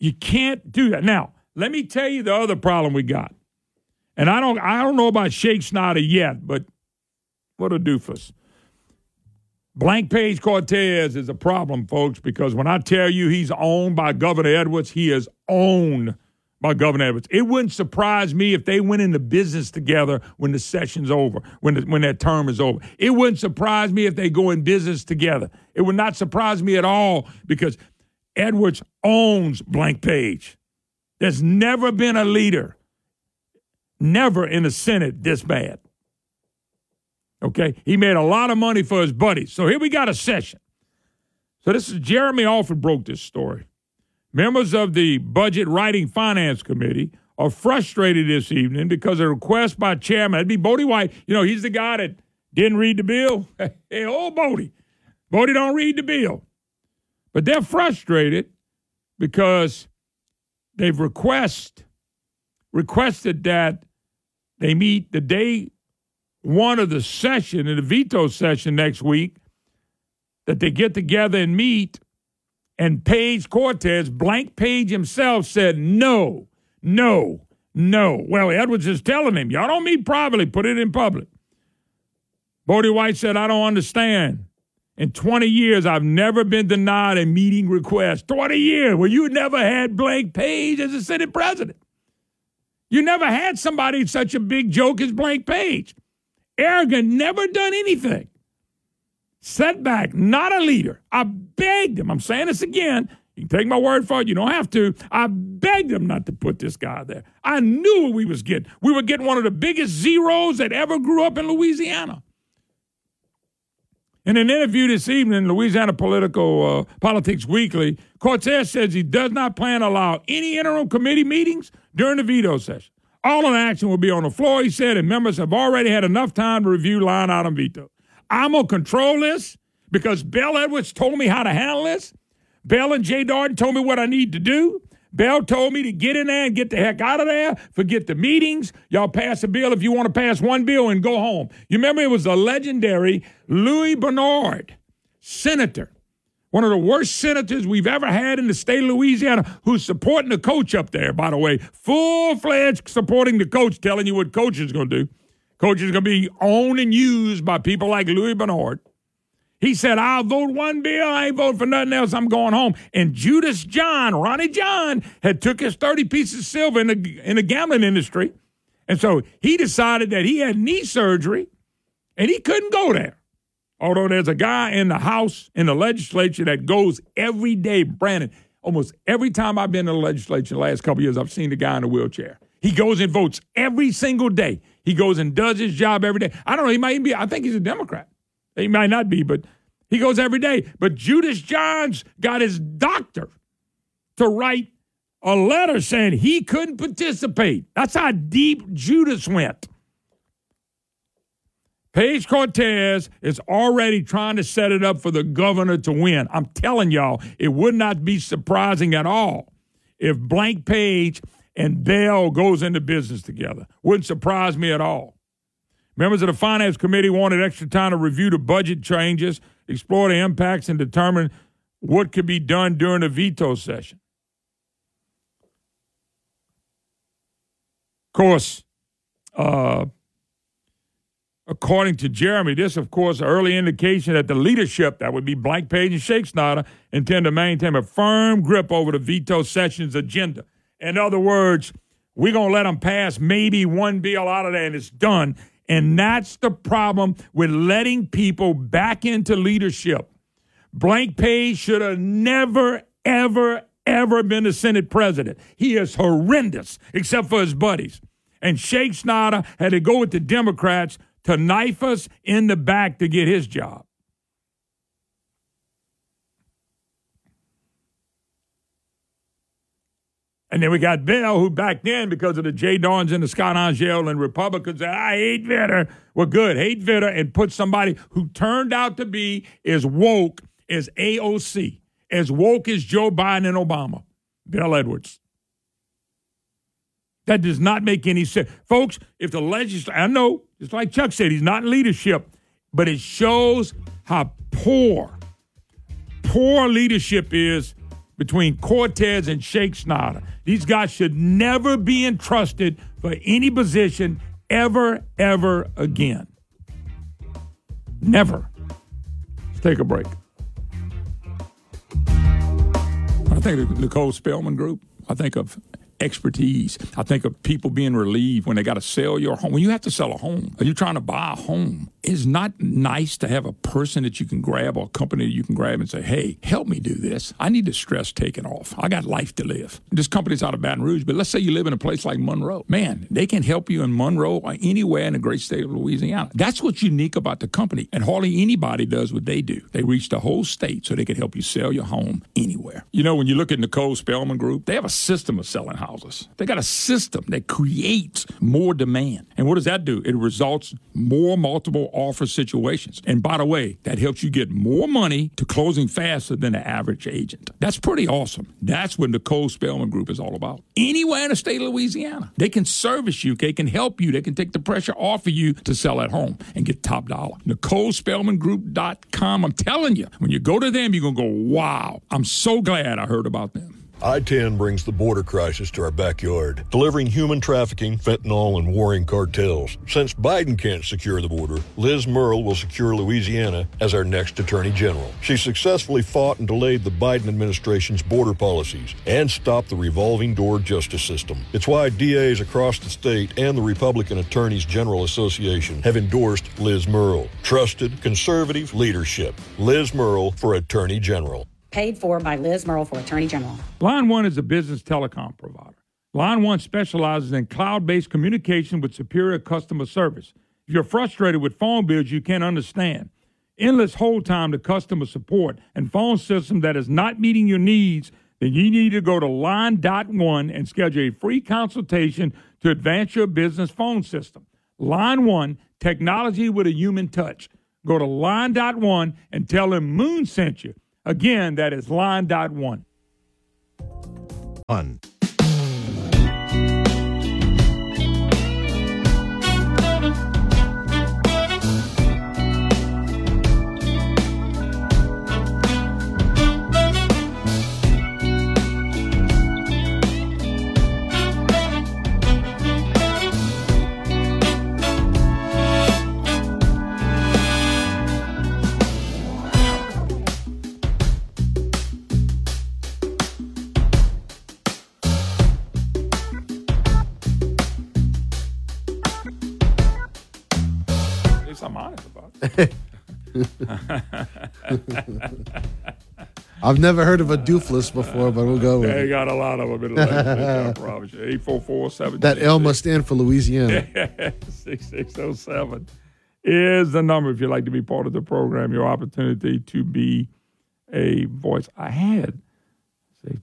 you can't do that. Now, let me tell you the other problem we got. And I don't know about Shake Snyder yet, but what a doofus. Blank Page Cortez is a problem, folks, because when I tell you he's owned by Governor Edwards, he is owned by Governor Edwards. It wouldn't surprise me if they went into business together when the session's over, when that term is over. It wouldn't surprise me if they go in business together. It would not surprise me at all because Edwards owns Blank Page. There's never been a leader, never in the Senate this bad. Okay? He made a lot of money for his buddies. So here we got a session. So this is Jeremy Alford broke this story. Members of the Budget Writing Finance Committee are frustrated this evening because a request by chairman, that'd be Bodi White. You know, he's the guy that didn't read the bill. Hey, old Bodi. Bodi don't read the bill. But they're frustrated because they've requested that they meet the day one of the session, in the veto session next week, that they get together and meet, and Page Cortez, Blank Page himself, said no. Well, Edwards is telling him, y'all don't meet privately, put it in public. Bodi White said, I don't understand. In 20 years, I've never been denied a meeting request. 20 years, well, you never had Blank Page as a city president. You never had somebody such a big joke as Blank Page. Arrogant, never done anything. Setback, not a leader. I begged him. I'm saying this again. You can take my word for it. You don't have to. I begged him not to put this guy there. I knew what we was getting. We were getting one of the biggest zeros that ever grew up in Louisiana. In an interview this evening in Louisiana Politics Weekly, Cortez says he does not plan to allow any interim committee meetings during the veto session. All of the action will be on the floor, he said, and members have already had enough time to review line item veto. I'm going to control this because Bel Edwards told me how to handle this. Bel and Jay Darden told me what I need to do. Bel told me to get in there and get the heck out of there. Forget the meetings. Y'all pass a bill if you want to pass one bill and go home. You remember it was the legendary Louis Bernard, senator, one of the worst senators we've ever had in the state of Louisiana, who's supporting the coach up there, by the way, full-fledged supporting the coach, telling you what coach is going to do. Coach is going to be owned and used by people like Louis Bernard. He said, I'll vote one bill. I ain't voting for nothing else. I'm going home. And Judas John, Ronnie John, had took his 30 pieces of silver in the gambling industry. And so he decided that he had knee surgery and he couldn't go there. Although there's a guy in the House, in the legislature, that goes every day. Brandon, almost every time I've been to the legislature the last couple of years, I've seen the guy in a wheelchair. He goes and votes every single day. He goes and does his job every day. I don't know. He might even be, I think he's a Democrat. He might not be, but he goes every day. But Judas Johns got his doctor to write a letter saying he couldn't participate. That's how deep Judas went. Page Cortez is already trying to set it up for the governor to win. I'm telling y'all, it would not be surprising at all if Blank Page and Bell goes into business together. Wouldn't surprise me at all. Members of the Finance Committee wanted extra time to review the budget changes, explore the impacts, and determine what could be done during the veto session. Of course, according to Jeremy, this, of course, an early indication that the leadership, that would be Blank Page and Shakespeare, intend to maintain a firm grip over the veto session's agenda. In other words, we're going to let them pass maybe one bill out of there and it's done. And that's the problem with letting people back into leadership. Blank Page should have never, ever, ever been the Senate president. He is horrendous, except for his buddies. And Shake Snyder had to go with the Democrats to knife us in the back to get his job. And then we got Bell, who back then, because of the Jay Dawns and the Scott Angel and Republicans, said, I hate Vitter. Well, good. Hate Vitter and put somebody who turned out to be as woke as AOC, as woke as Joe Biden and Obama, Bel Edwards. That does not make any sense. Folks, if the legislature, I know, just like Chuck said, he's not in leadership, but it shows how poor leadership is between Cortez and Shake Snyder. These guys should never be entrusted for any position ever, ever again. Never. Let's take a break. I think of the Nicole Spellman Group. I think of expertise. I think of people being relieved when they got to sell your home. When you have to sell a home, or you're trying to buy a home, it's not nice to have a person that you can grab or a company that you can grab and say, hey, help me do this. I need the stress taken off. I got life to live. This company's out of Baton Rouge, but let's say you live in a place like Monroe. Man, they can help you in Monroe or anywhere in the great state of Louisiana. That's what's unique about the company, and hardly anybody does what they do. They reach the whole state so they can help you sell your home anywhere. You know, when you look at Nicole Spellman Group, they have a system of selling houses. warehouses. They got a system that creates more demand. And what does that do? It results more multiple offer situations. And by the way, that helps you get more money to closing faster than the average agent. That's pretty awesome. That's what Nicole Spellman Group is all about. Anywhere in the state of Louisiana, they can service you, they can help you, they can take the pressure off of you to sell at home and get top dollar. NicoleSpellmanGroup.com. I'm telling you, when you go to them, you're going to go, wow, I'm so glad I heard about them. I-10 brings the border crisis to our backyard, delivering human trafficking, fentanyl, and warring cartels. Since Biden can't secure the border, Liz Merle will secure Louisiana as our next Attorney General. She successfully fought and delayed the Biden administration's border policies and stopped the revolving door justice system. It's why DAs across the state and the Republican Attorneys General Association have endorsed Liz Merle. Trusted, conservative leadership. Liz Merle for Attorney General. Paid for by Liz Merle for Attorney General. Line One is a business telecom provider. Line One specializes in cloud-based communication with superior customer service. If you're frustrated with phone bills you can't understand, endless hold time to customer support, and phone system that is not meeting your needs, then you need to go to Line.One and schedule a free consultation to advance your business phone system. Line One, technology with a human touch. Go to Line.One and tell them Moon sent you. Again, that is Line.One. I've never heard of a doofless before, but we'll go with it. They got a lot of them in life. I promise you. 844-7. That L must stand for Louisiana. 6607 is the number if you'd like to be part of the program, your opportunity to be a voice. I had,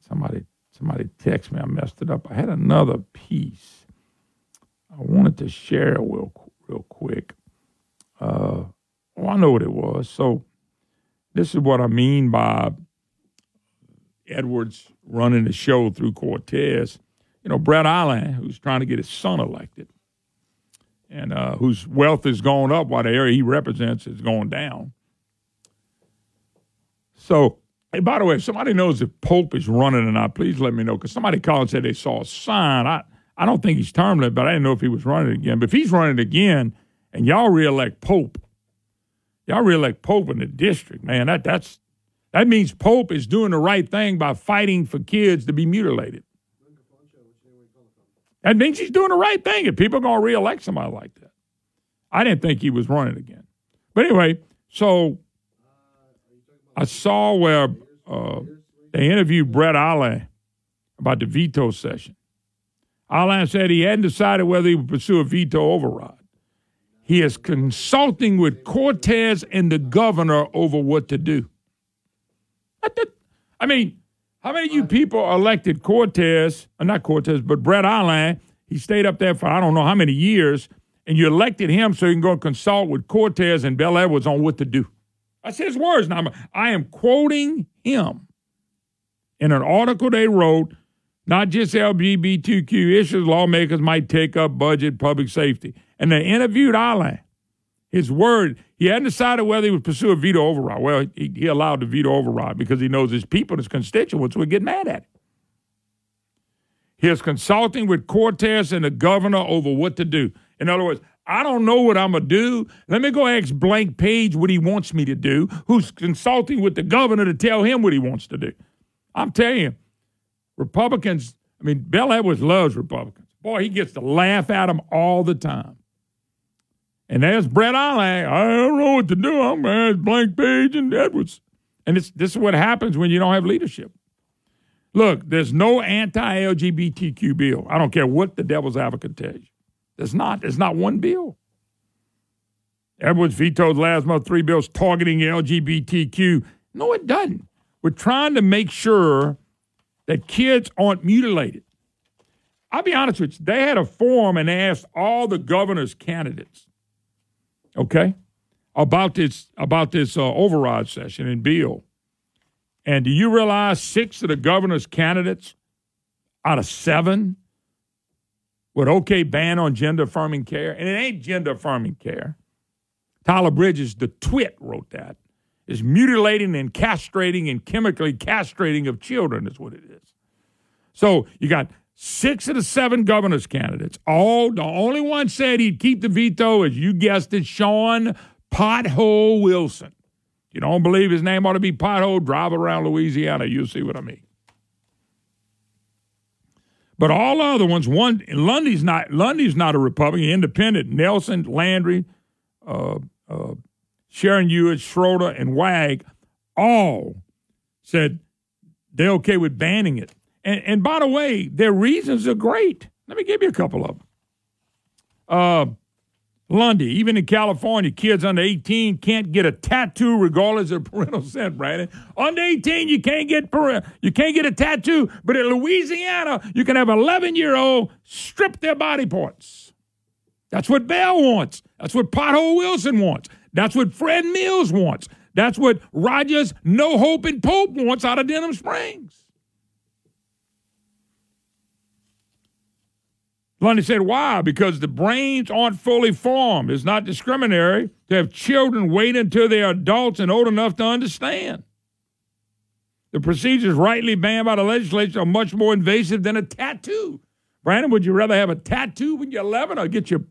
somebody text me. I messed it up. I had another piece I wanted to share real quick. I know what it was. So this is what I mean by Edwards running the show through Cortez. You know, Brett Island, who's trying to get his son elected and whose wealth is going up while the area he represents is going down. So, hey, by the way, if somebody knows if Pope is running or not, please let me know, because somebody called and said they saw a sign. I don't think he's term limited, but I didn't know if he was running again. But if he's running again and y'all reelect Pope, in the district, man. That means Pope is doing the right thing by fighting for kids to be mutilated. That means he's doing the right thing if people are going to reelect somebody like that. I didn't think he was running again. But anyway, so I saw where they interviewed Brett Allen about the veto session. Allen said he hadn't decided whether he would pursue a veto override. He is consulting with Cortez and the governor over what to do. I mean, how many of you people elected but Brett Island? He stayed up there for I don't know how many years, and you elected him so you can go and consult with Cortez and Bel Edwards on what to do. That's his words. Now, I am quoting him in an article they wrote. Not just LGBTQ issues, lawmakers might take up budget, public safety. And they interviewed Allen. His word, he hadn't decided whether he would pursue a veto override. Well, he allowed the veto override because he knows his people, his constituents would get mad at it. He is consulting with Cortez and the governor over what to do. In other words, I don't know what I'm going to do. Let me go ask Blank Page what he wants me to do, who's consulting with the governor to tell him what he wants to do. I'm telling you. Republicans, I mean, Bel Edwards loves Republicans. Boy, he gets to laugh at them all the time. And there's Brett Island. I don't know what to do. I'm going to ask Blank Page and Edwards. And this is what happens when you don't have leadership. Look, there's no anti-LGBTQ bill. I don't care what the devil's advocate tells you. There's not one bill. Edwards vetoed last month 3 bills targeting LGBTQ. No, it doesn't. We're trying to make sure that kids aren't mutilated. I'll be honest with you. They had a forum and asked all the governor's candidates, okay, about this override session and bill. And do you realize 6 of the governor's candidates out of 7 would okay ban on gender-affirming care? And it ain't gender-affirming care. Tyler Bridges, the twit, wrote that. It's mutilating and castrating and chemically castrating of children is what it is. So you got 6 of the 7 governor's candidates. The only one said he'd keep the veto is, you guessed it, Sean Pothole Wilson. You don't believe his name ought to be Pothole? Drive around Louisiana. You'll see what I mean. But all other ones, Lundy's not a Republican, independent. Nelson Landry, Sharon Ewart, Schroeder, and Wag all said they're okay with banning it. And by the way, their reasons are great. Let me give you a couple of them. Lundy, even in California, kids under 18 can't get a tattoo regardless of parental consent, Brandon. Under 18, you can't get a tattoo, but in Louisiana, you can have an 11-year-old strip their body parts. That's what Bell wants. That's what Pothole Wilson wants. That's what Fred Mills wants. That's what Rogers, No Hope, and Pope wants out of Denham Springs. Lundy said, why? Because the brains aren't fully formed. It's not discriminatory to have children wait until they are adults and old enough to understand. The procedures rightly banned by the legislature are much more invasive than a tattoo. Brandon, would you rather have a tattoo when you're 11 or get your...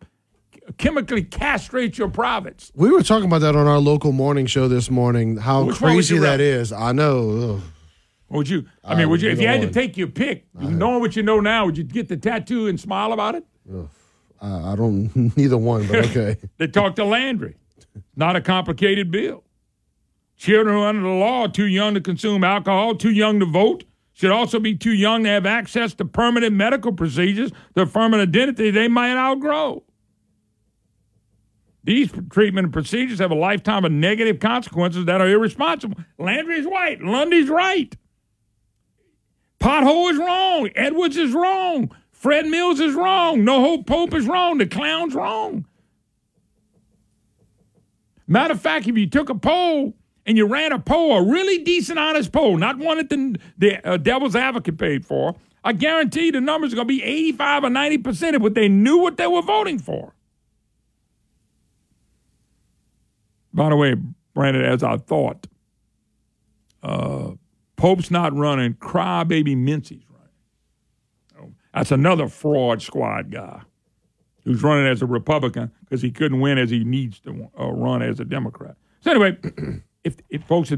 chemically castrate your privates? We were talking about that on our local morning show this morning, how crazy that is. I know. Ugh. Would you? Would you? If you had to take your pick, knowing what you know now, would you get the tattoo and smile about it? Ugh. I don't, neither one, but okay. They talked to Landry. Not a complicated bill. Children who are under the law are too young to consume alcohol, too young to vote, should also be too young to have access to permanent medical procedures to affirm an identity they might outgrow. These treatment and procedures have a lifetime of negative consequences that are irresponsible. Landry's right. Lundy's right. Pothole is wrong. Edwards is wrong. Fred Mills is wrong. No Hope Pope is wrong. The clown's wrong. Matter of fact, if you took a poll and you ran a poll, a really decent, honest poll, not one that the Devil's Advocate paid for, I guarantee the numbers are going to be 85 or 90% of what they knew what they were voting for. By the way, Brandon, as I thought, Pope's not running. Crybaby Mincy's running. Oh, that's another fraud squad guy who's running as a Republican because he couldn't win as he needs to run as a Democrat. So anyway, if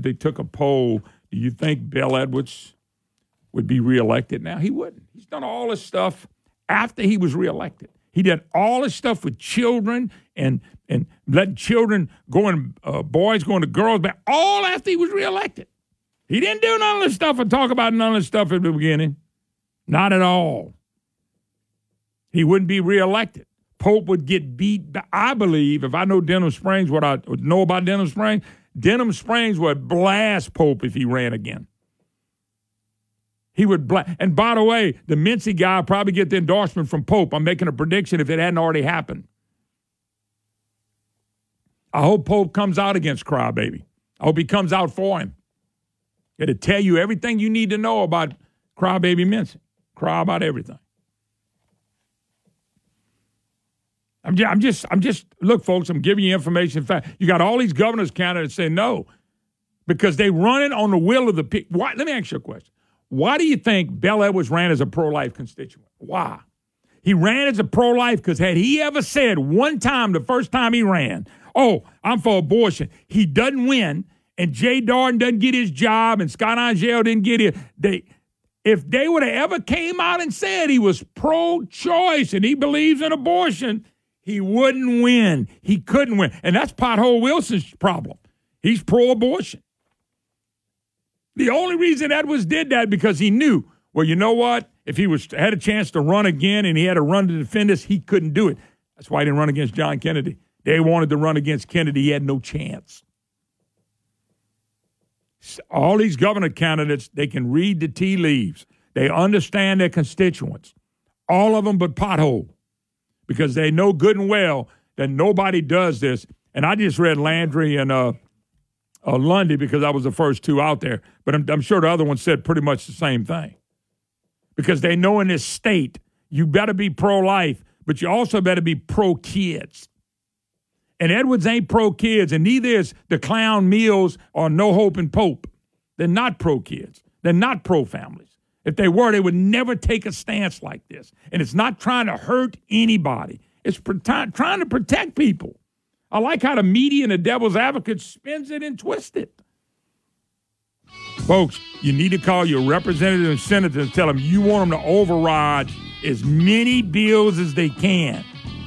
they took a poll, do you think Bel Edwards would be reelected now? He wouldn't. He's done all this stuff after he was reelected. He did all this stuff with children and letting children go and boys going to girls, but all after he was reelected. He didn't do none of this stuff or talk about none of this stuff at the beginning. Not at all. He wouldn't be reelected. Pope would get beat. I believe, if I know Denham Springs, what I know about Denham Springs would blast Pope if he ran again. He would and by the way, the Mincy guy will probably get the endorsement from Pope. I'm making a prediction if it hadn't already happened. I hope Pope comes out against Crybaby. I hope he comes out for him. It'll tell you everything you need to know about Crybaby Mincy. Cry about everything. Look, folks, I'm giving you information. In fact, you got all these governors candidates saying no because they running on the will of the people. Let me ask you a question. Why do you think Bel Edwards ran as a pro-life constituent? Why? He ran as a pro-life because had he ever said one time, the first time he ran, oh, I'm for abortion, he doesn't win, and Jay Darden doesn't get his job, and Scott Angel didn't get it. If they would have ever came out and said he was pro-choice and he believes in abortion, he wouldn't win. He couldn't win. And that's Pothole Wilson's problem. He's pro-abortion. The only reason Edwards did that because he knew, well, you know what? If he had a chance to run again and he had to run to defend us, he couldn't do it. That's why he didn't run against John Kennedy. They wanted to run against Kennedy. He had no chance. All these governor candidates, they can read the tea leaves. They understand their constituents. all of them but Pothole, because they know good and well that nobody does this. And I just read Landry and Lundy because I was the first two out there. But I'm sure the other one said pretty much the same thing. Because they know in this state, you better be pro-life, but you also better be pro-kids. And Edwards ain't pro-kids, and neither is the Clown Mills or No Hope and Pope. They're not pro-kids. They're not pro-families. If they were, they would never take a stance like this. And it's not trying to hurt anybody. It's trying to protect people. I like how the media and the devil's advocate spins it and twists it. Folks, you need to call your representative and senator and tell them you want them to override as many bills as they can.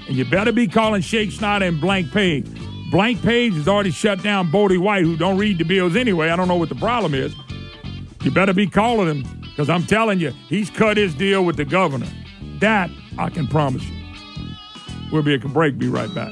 And you better be calling Shake Snyder and Blank Page. Blank Page has already shut down Bodi White, who don't read the bills anyway. I don't know what the problem is. You better be calling him, because I'm telling you, he's cut his deal with the governor. That I can promise you. We'll be a break. Be right back.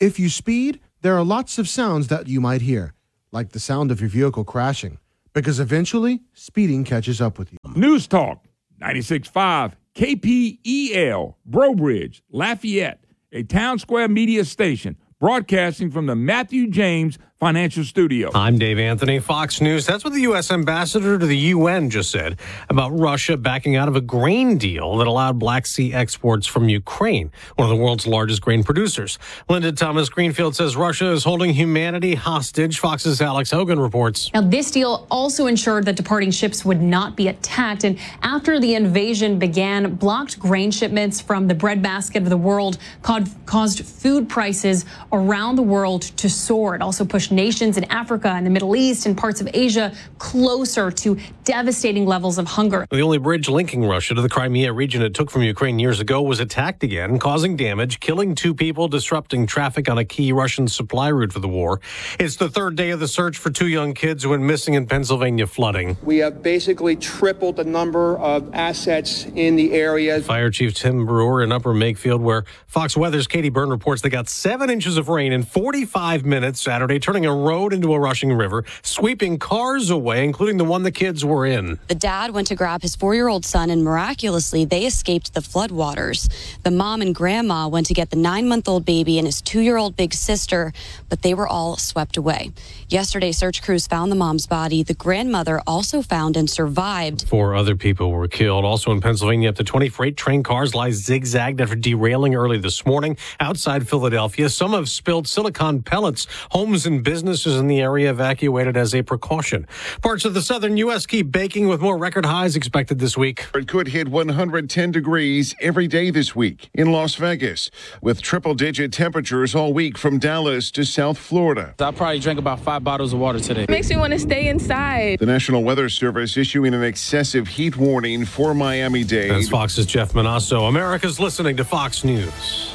If you speed, there are lots of sounds that you might hear, like the sound of your vehicle crashing, because eventually, speeding catches up with you. News Talk 96.5 KPEL, Brobridge, Lafayette, a Town Square Media station, broadcasting from the Matthew James Financial Studio. I'm Dave Anthony, Fox News. That's what the U.S. ambassador to the U.N. just said about Russia backing out of a grain deal that allowed Black Sea exports from Ukraine, one of the world's largest grain producers. Linda Thomas Greenfield says Russia is holding humanity hostage. Fox's Alex Hogan reports. Now, this deal also ensured that departing ships would not be attacked. And after the invasion began, blocked grain shipments from the breadbasket of the world caused food prices around the world to soar. It also pushed nations in Africa and the Middle East and parts of Asia closer to devastating levels of hunger. The only bridge linking Russia to the Crimea region it took from Ukraine years ago was attacked again, causing damage, killing two people, disrupting traffic on a key Russian supply route for the war. It's the third day of the search for two young kids who went missing in Pennsylvania flooding. We have basically tripled the number of assets in the area. Fire Chief Tim Brewer in Upper Makefield, where Fox Weather's Katie Byrne reports they got 7 inches of rain in 45 minutes Saturday, turning a road into a rushing river, sweeping cars away, including the one the kids were in. The dad went to grab his 4-year-old son, and miraculously, they escaped the floodwaters. The mom and grandma went to get the 9-month-old baby and his 2-year-old big sister, but they were all swept away. Yesterday, search crews found the mom's body. The grandmother also found and survived. 4 other people were killed. Also in Pennsylvania, up to 20 freight train cars lie zigzagged after derailing early this morning outside Philadelphia. Some have spilled silicon pellets. Homes and businesses in the area evacuated as a precaution. Parts of the southern U.S. keep baking with more record highs expected this week. It could hit 110 degrees every day this week in Las Vegas, with triple-digit temperatures all week from Dallas to South Florida. I probably drank about 5 bottles of water today. It makes me want to stay inside. The National Weather Service issuing an excessive heat warning for Miami-Dade. That's Fox's Jeff Manasso. America's listening to Fox News.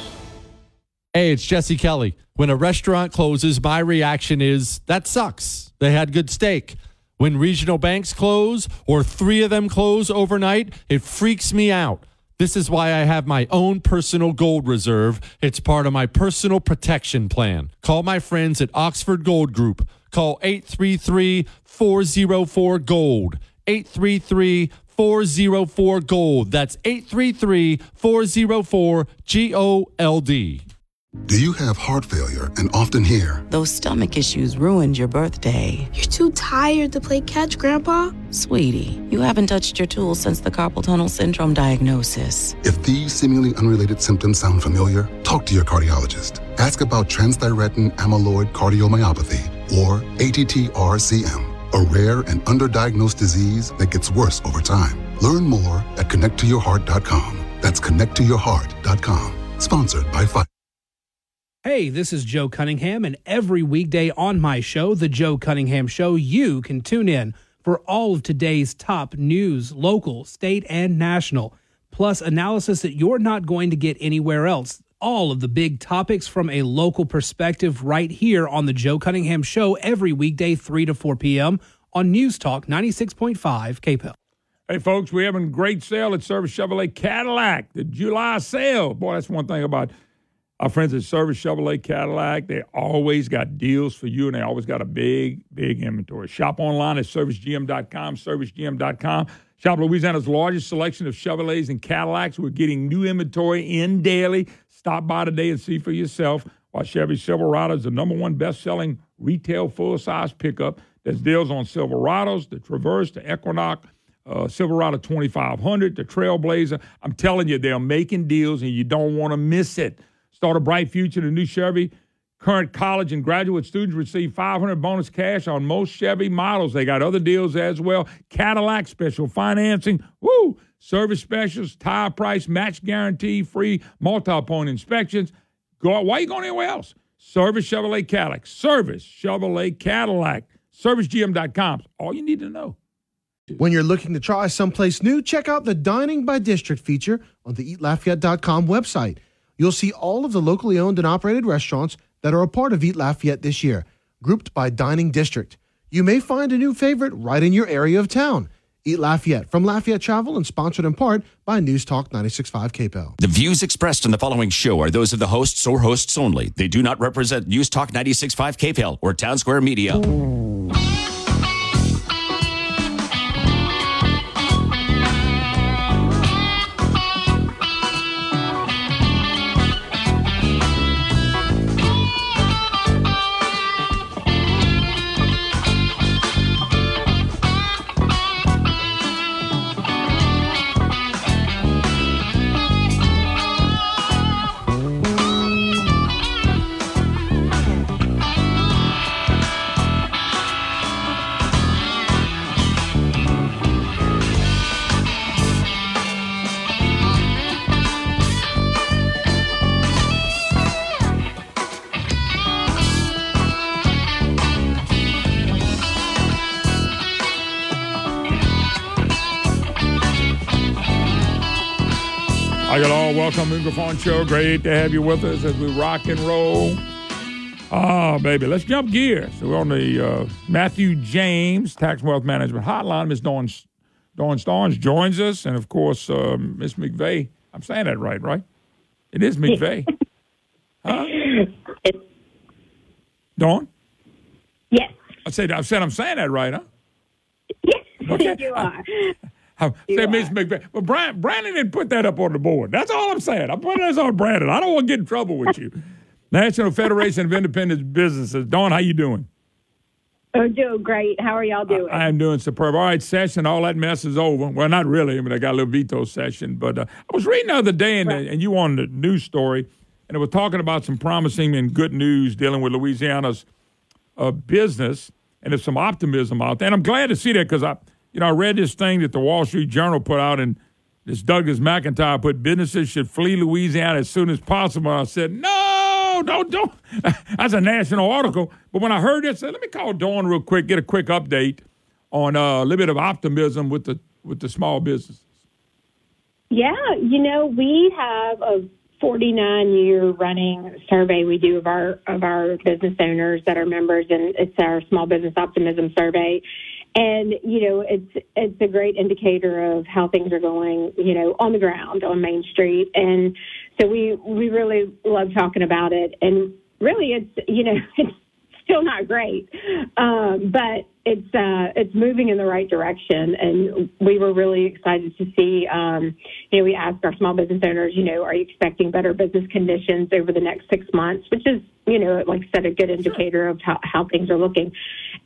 Hey, it's Jesse Kelly. When a restaurant closes, my reaction is, that sucks. They had good steak. When regional banks close or 3 of them close overnight, it freaks me out. This is why I have my own personal gold reserve. It's part of my personal protection plan. Call my friends at Oxford Gold Group. Call 833-404-GOLD. 833-404-GOLD. That's 833-404-GOLD. Do you have heart failure and often hear, "Those stomach issues ruined your birthday"? "You're too tired to play catch, Grandpa." Sweetie, you haven't touched your tools since the carpal tunnel syndrome diagnosis. If these seemingly unrelated symptoms sound familiar, talk to your cardiologist. Ask about transthyretin amyloid cardiomyopathy, or ATTR-CM, a rare and underdiagnosed disease that gets worse over time. Learn more at connecttoyourheart.com. That's connecttoyourheart.com. Sponsored by Pfizer. Hey, this is Joe Cunningham, and every weekday on my show, The Joe Cunningham Show, you can tune in for all of today's top news, local, state, and national, plus analysis that you're not going to get anywhere else, all of the big topics from a local perspective right here on the Joe Cunningham Show every weekday, 3 to 4 p.m. on News Talk 96.5 KPEL. Hey, folks, we're having a great sale at Service Chevrolet Cadillac, the July sale. Boy, that's one thing about our friends at Service Chevrolet Cadillac. They always got deals for you, and they always got a big, big inventory. Shop online at servicegm.com, servicegm.com. Shop Louisiana's largest selection of Chevrolets and Cadillacs. We're getting new inventory in daily. Stop by today and see for yourself why Chevy Silverado is the number one best-selling retail full-size pickup. There's deals on Silverados, the Traverse, the Equinox, Silverado 2500, the Trailblazer. I'm telling you, they're making deals, and you don't want to miss it. Start a bright future in the new Chevy. Current college and graduate students receive $500 bonus cash on most Chevy models. They got other deals as well. Cadillac special financing, woo, service specials, tire price, match guarantee, free multi-point inspections. Go, why are you going anywhere else? Service Chevrolet Cadillac. Service Chevrolet Cadillac. ServiceGM.com. All you need to know. When you're looking to try someplace new, check out the Dining by District feature on the EatLafayette.com website. You'll see all of the locally owned and operated restaurants that are a part of Eat Lafayette this year, grouped by dining district. You may find a new favorite right in your area of town. Eat Lafayette from Lafayette Travel and sponsored in part by News Talk 96.5 KPEL. The views expressed in the following show are those of the hosts or hosts only. They do not represent News Talk 96.5 KPEL or Town Square Media. Welcome to Moon Griffon Show. Great to have you with us as we rock and roll. Oh, baby, let's jump gears. So we're on the Matthew James Tax and Wealth Management Hotline. Ms. Dawn Starnes joins us. And, of course, Ms. McVeigh. I'm saying that right? It is McVeigh. Huh? Dawn? Yes. I said I'm saying that right, huh? Yes, okay. You are. Say Miss McVeigh. Well, Brandon didn't put that up on the board. That's all I'm saying. I'm putting this on Brandon. I don't want to get in trouble with you. National Federation of Independent Businesses. Dawn, how you doing? I'm doing great. How are y'all doing? I am doing superb. All right, session, all that mess is over. Well, not really. I mean, I got a little veto session. But I was reading the other day, and you on the news story, and it was talking about some promising and good news dealing with Louisiana's business, and there's some optimism out there. And I'm glad to see that because I read this thing that the Wall Street Journal put out, and this Douglas McIntyre put, businesses should flee Louisiana as soon as possible. And I said, no, don't. That's a national article. But when I heard this, I said, let me call Dawn real quick, get a quick update on a little bit of optimism with the small businesses. Yeah, we have a 49-year running survey we do of our business owners that are members, and it's our Small Business Optimism Survey. And, it's a great indicator of how things are going, on the ground on Main Street. And so we really love talking about it. And really it's, it's still not great, but it's moving in the right direction. And we were really excited to see, we asked our small business owners, are you expecting better business conditions over the next 6 months, which is, like I said, a good indicator of how things are looking.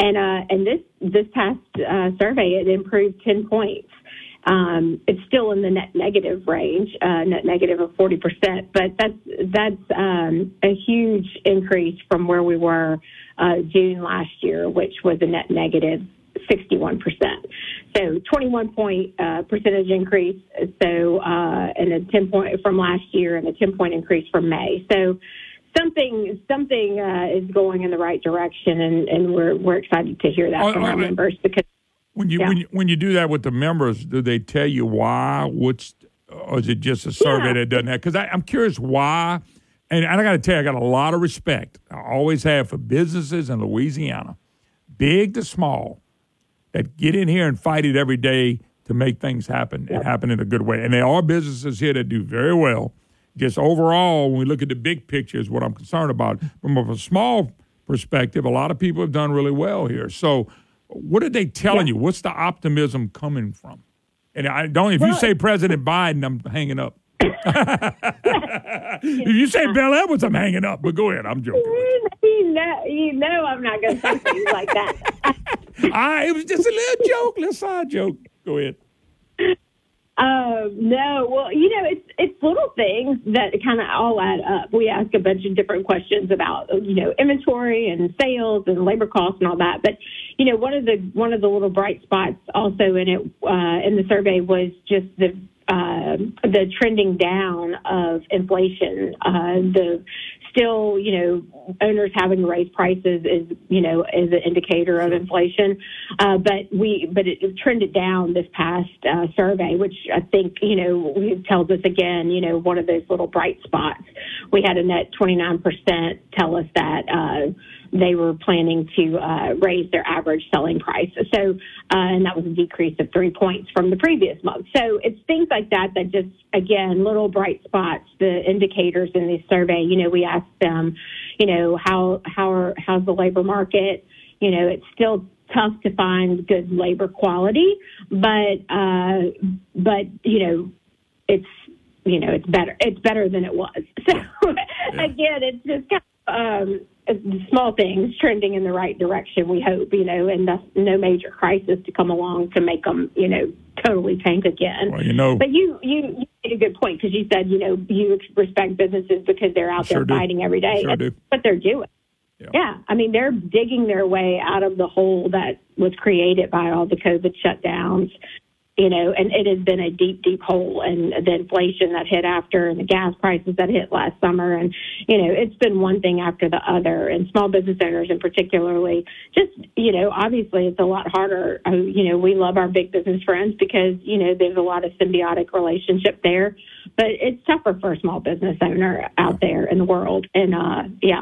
And this past survey, it improved 10 points. It's still in the net negative range, net negative of 40%, but that's a huge increase from where we were June last year, which was a net negative 61%. So 21-point percentage increase. So and a 10-point from last year, and a 10-point increase from May. So something is going in the right direction, and we're excited to hear that from our members because. When you do that with the members, do they tell you why? Or is it just a survey that doesn't have? Because I'm curious why And I got to tell you, I got a lot of respect. I always have for businesses in Louisiana, big to small, that get in here and fight it every day to make things happen and happen in a good way. And there are businesses here that do very well. Just overall, when we look at the big picture is what I'm concerned about. From a small perspective, a lot of people have done really well here. So what are they telling you? What's the optimism coming from? And I don't. If you say President Biden, I'm hanging up. If you say Bel Edwards, I'm hanging up. But go ahead. I'm joking. You know I'm not going to say things like that. It was just a little joke, little side joke. Go ahead. No, well, it's little things that kind of all add up. We ask a bunch of different questions about, inventory and sales and labor costs and all that. But, one of the little bright spots also in it, in the survey was just the trending down of inflation, still, owners having to raise prices is an indicator of inflation. But it trended down this past survey, which I think, tells us again, one of those little bright spots. We had a net 29% tell us that they were planning to raise their average selling price. So, and that was a decrease of 3 points from the previous month. So it's things like that just, again, little bright spots, the indicators in this survey. We asked them, how's the labor market? It's still tough to find good labor quality, but it's better than it was. So again, it's just kind of, small things trending in the right direction, we hope, and that's no major crisis to come along to make them, totally tank again. Well, but you made a good point because you said, you respect businesses because they're out there fighting every day. That's what they're doing. Yeah. I mean, they're digging their way out of the hole that was created by all the COVID shutdowns. And it has been a deep, deep hole, and the inflation that hit after and the gas prices that hit last summer. And, it's been one thing after the other, and small business owners in particularly just, obviously it's a lot harder. We love our big business friends because, there's a lot of symbiotic relationship there, but it's tougher for a small business owner out there in the world. And, they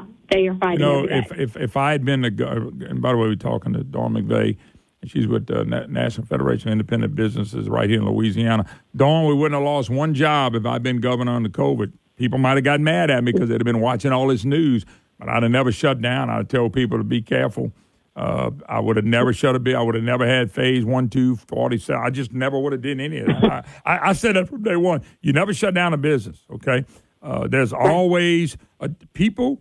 are fighting. If I had been and by the way, we're talking to Dawn McVeigh. She's with the National Federation of Independent Businesses right here in Louisiana. Dawn, we wouldn't have lost one job if I'd been governor under COVID. People might have gotten mad at me because they'd have been watching all this news, but I'd have never shut down. I'd tell people to be careful. I would have never shut a bill. I would have never had phase 1, 2, 47. I just never would have done any of that. I said that from day one. You never shut down a business, okay? There's always people.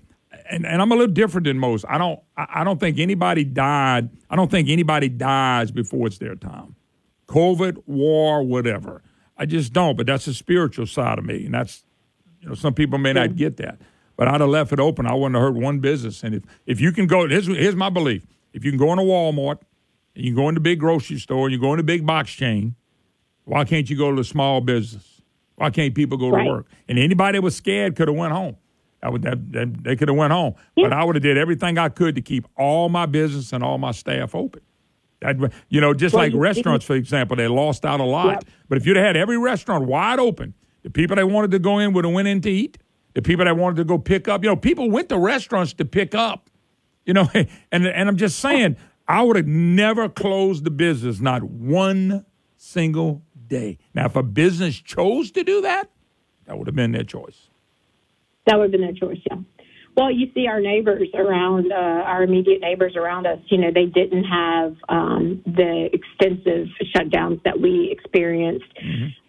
And I'm a little different than most. I don't think anybody dies before it's their time. COVID, war, whatever. I just don't. But that's the spiritual side of me, and that's some people may not get that. But I'd have left it open. I wouldn't have hurt one business. And if you can go, here's my belief: if you can go into Walmart, and you can go into big grocery store, and you go into big box chain, why can't you go to the small business? Why can't people go to work? And anybody that was scared could have went home. They could have went home, but I would have did everything I could to keep all my business and all my staff open. Like restaurants, for example, they lost out a lot. Yeah. But if you'd have had every restaurant wide open, the people that wanted to go in would have went in to eat. The people that wanted to go pick up, people went to restaurants to pick up. And I'm just saying, I would have never closed the business, not one single day. Now, if a business chose to do that, that would have been their choice. That would have been their choice, yeah. Well, you see our neighbors around, our immediate neighbors around us, they didn't have the extensive shutdowns that we experienced.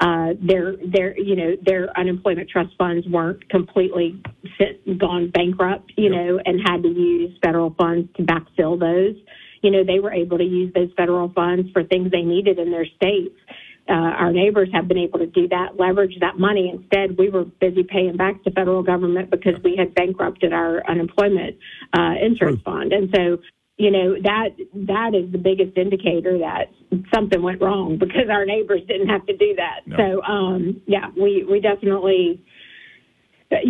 Mm-hmm. Their unemployment trust funds weren't completely gone bankrupt, and had to use federal funds to backfill those. They were able to use those federal funds for things they needed in their states. Our neighbors have been able to do that, leverage that money. Instead, we were busy paying back the federal government because we had bankrupted our unemployment insurance fund. And so, that is the biggest indicator that something went wrong because our neighbors didn't have to do that. No. So, we definitely, but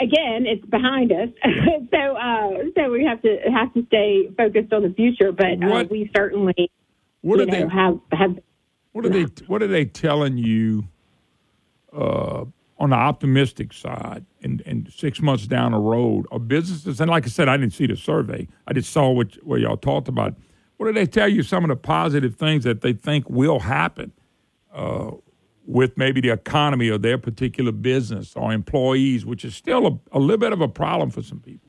again, it's behind us. So we have to stay focused on the future. But we certainly have. What are they telling you on the optimistic side, and 6 months down the road, are businesses, and like I said, I didn't see the survey. I just saw what y'all talked about. What do they tell you some of the positive things that they think will happen with maybe the economy or their particular business or employees, which is still a little bit of a problem for some people?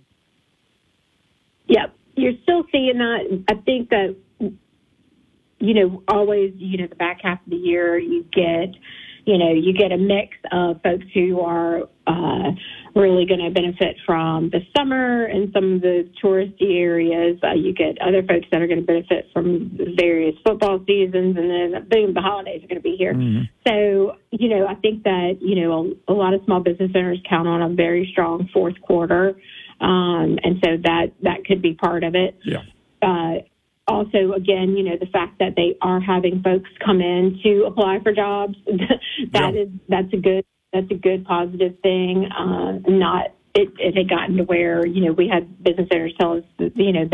Yeah, you're still seeing that. I think that, you know, always, you know, the back half of the year you get a mix of folks who are really going to benefit from the summer and some of the touristy areas. You get other folks that are going to benefit from various football seasons, and then, boom, the holidays are going to be here. Mm-hmm. So, you know, I think that, you know, a lot of small business owners count on a very strong fourth quarter, and so that could be part of it. Yeah. Also, again, you know, the fact that they are having folks come in to apply for jobs, that's a good positive thing. It had gotten to where, you know, we had business owners tell us, you know,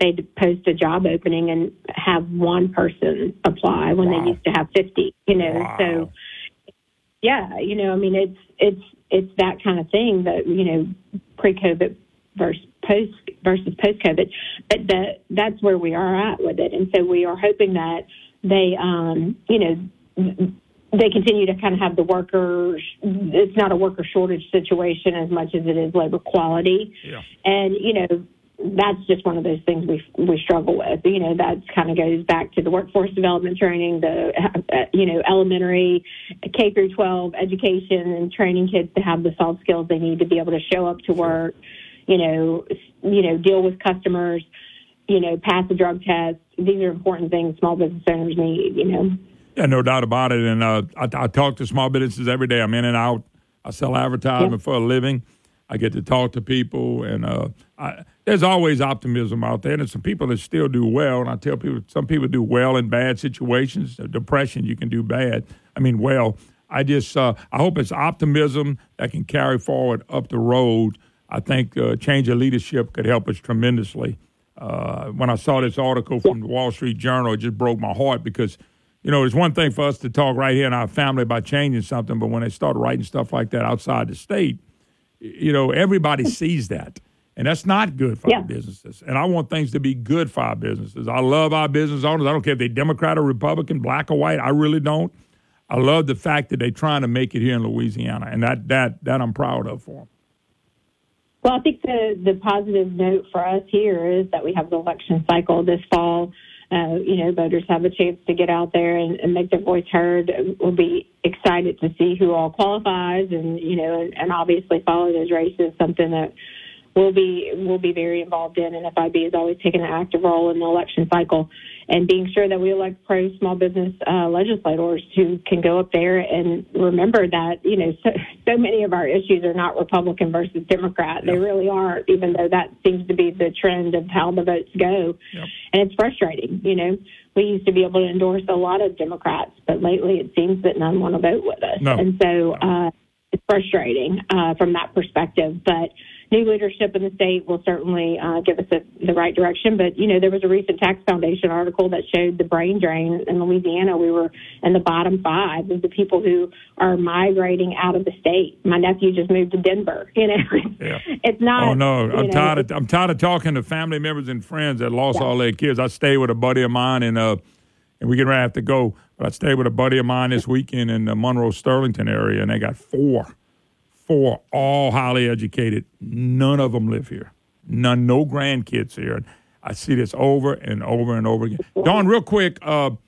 they'd post a job opening and have one person apply when they used to have 50, you know. Wow. So, yeah, you know, I mean, it's that kind of thing that, you know, pre-COVID versus post-COVID, but that's where we are at with it. And so we are hoping that they, you know, they continue to kind of have the workers. It's not a worker shortage situation as much as it is labor quality. Yeah. And, you know, that's just one of those things we struggle with. You know, that kind of goes back to the workforce development training, the, you know, elementary K through 12 education and training kids to have the soft skills they need to be able to show up to work, you know, deal with customers, you know, pass a drug test. These are important things small business owners need, you know. Yeah, no doubt about it. And I talk to small businesses every day. I'm in and out. I sell advertisement for a living. I get to talk to people. And there's always optimism out there. And there's some people that still do well. And I tell people, some people do well in bad situations. Depression, you can do bad. I mean, well, I just I hope it's optimism that can carry forward up the road. I think change of leadership could help us tremendously. When I saw this article from the Wall Street Journal, it just broke my heart because, you know, it's one thing for us to talk right here in our family about changing something, but when they start writing stuff like that outside the state, you know, everybody sees that. And that's not good for our businesses. And I want things to be good for our businesses. I love our business owners. I don't care if they're Democrat or Republican, black or white. I really don't. I love the fact that they're trying to make it here in Louisiana, and that I'm proud of for them. Well, I think the positive note for us here is that we have the election cycle this fall. You know, voters have a chance to get out there and make their voice heard. We'll be excited to see who all qualifies, and, you know, and obviously follow those races, something that we'll be very involved in. And FIB is always taking an active role in the election cycle and being sure that we elect pro-small business legislators who can go up there and remember that, you know, so many of our issues are not Republican versus Democrat. Yep. They really aren't, even though that seems to be the trend of how the votes go. Yep. And it's frustrating, you know. We used to be able to endorse a lot of Democrats, but lately it seems that none want to vote with us. No. And so it's frustrating from that perspective. But new leadership in the state will certainly give us the right direction. But, you know, there was a recent Tax Foundation article that showed the brain drain in Louisiana. We were in the bottom 5 of the people who are migrating out of the state. My nephew just moved to Denver. You know, it's not. Oh no, I'm tired of talking to family members and friends that lost all their kids. I stayed with a buddy of mine, and we get right have to go. But I stayed with a buddy of mine this weekend in the Monroe-Sterlington area, and they got four, all highly educated. None of them live here. None, no grandkids here. I see this over and over and over again. Dawn, real quick, tell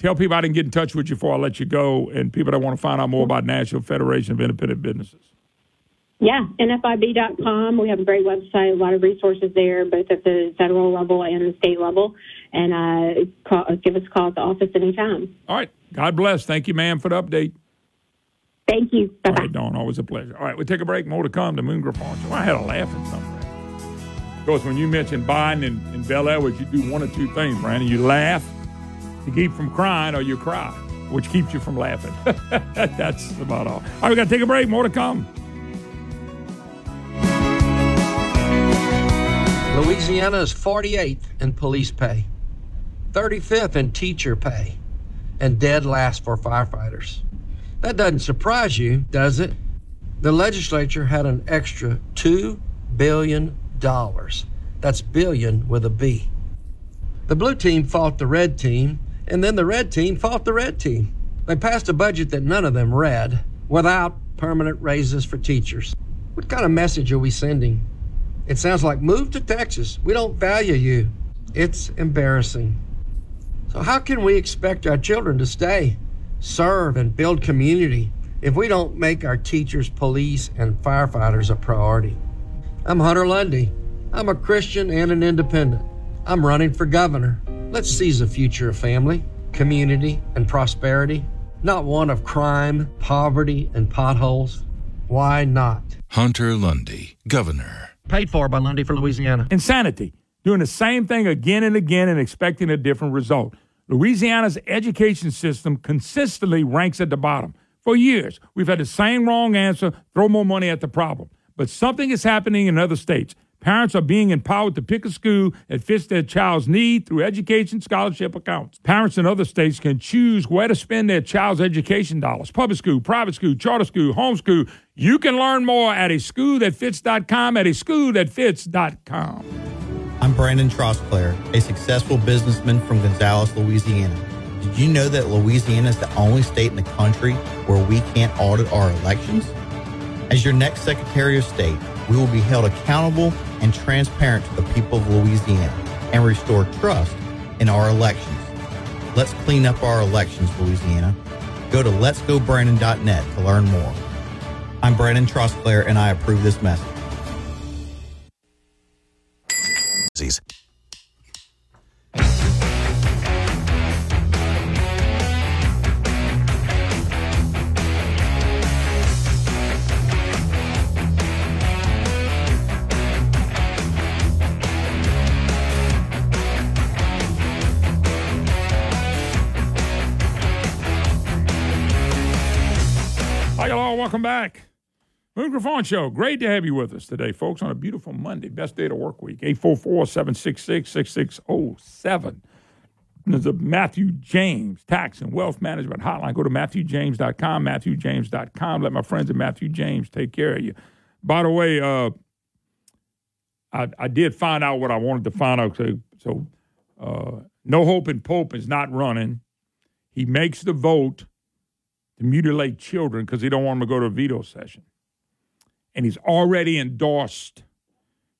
people I didn't get in touch with you before I let you go, and people that want to find out more about National Federation of Independent Businesses. Yeah, NFIB.com. We have a great website, a lot of resources there, both at the federal level and the state level. And give us a call at the office anytime. All right. God bless. Thank you, ma'am, for the update. Thank you. Bye-bye. All right, Dawn, always a pleasure. All right, we'll take a break. More to come to Moon Griffon. I had a laugh at something. Of course, when you mention Biden and Bel Edwards, you do one of two things, Brandon. You laugh to keep from crying, or you cry, which keeps you from laughing. That's about all. All right, we got to take a break. More to come. Louisiana is 48th in police pay, 35th in teacher pay, and dead last for firefighters. That doesn't surprise you, does it? the legislature had an extra $2 billion. That's billion with a B. The blue team fought the red team, and then the red team fought the red team. They passed a budget that none of them read, without permanent raises for teachers. What kind of message are we sending? It sounds like, move to Texas. We don't value you. It's embarrassing. So how can we expect our children to stay, serve, and build community if we don't make our teachers, police, and firefighters a priority? I'm Hunter Lundy. I'm a Christian and an independent. I'm running for governor. Let's seize the future of family, community, and prosperity, not one of crime, poverty, and potholes. Why not? Hunter Lundy, governor. Paid for by Lundy for Louisiana. Insanity. Doing the same thing again and again and expecting a different result. Louisiana's education system consistently ranks at the bottom. For years, we've had the same wrong answer, throw more money at the problem. But something is happening in other states. Parents are being empowered to pick a school that fits their child's need through education scholarship accounts. Parents in other states can choose where to spend their child's education dollars. Public school, private school, charter school, homeschool. You can learn more at a school that fits.com, at a school that fits.com. I'm Brandon Trostplayer, a successful businessman from Gonzales, Louisiana. Did you know that Louisiana is the only state in the country where we can't audit our elections? As your next Secretary of State, we will be held accountable and transparent to the people of Louisiana and restore trust in our elections. Let's clean up our elections, Louisiana. Go to letsgobrandon.net to learn more. I'm Brandon Trostplayer, and I approve this message. Hi, y'all. Welcome back. Moon Griffon Show, great to have you with us today, folks, on a beautiful Monday. Best day to work week, 844-766-6607. There's a Matthew James Tax and Wealth Management Hotline. Go to MatthewJames.com, MatthewJames.com. Let my friends at Matthew James take care of you. By the way, I did find out what I wanted to find out. So No Hope and Pope is not running. He makes the vote to mutilate children because he don't want them to go to a veto session. And he's already endorsed.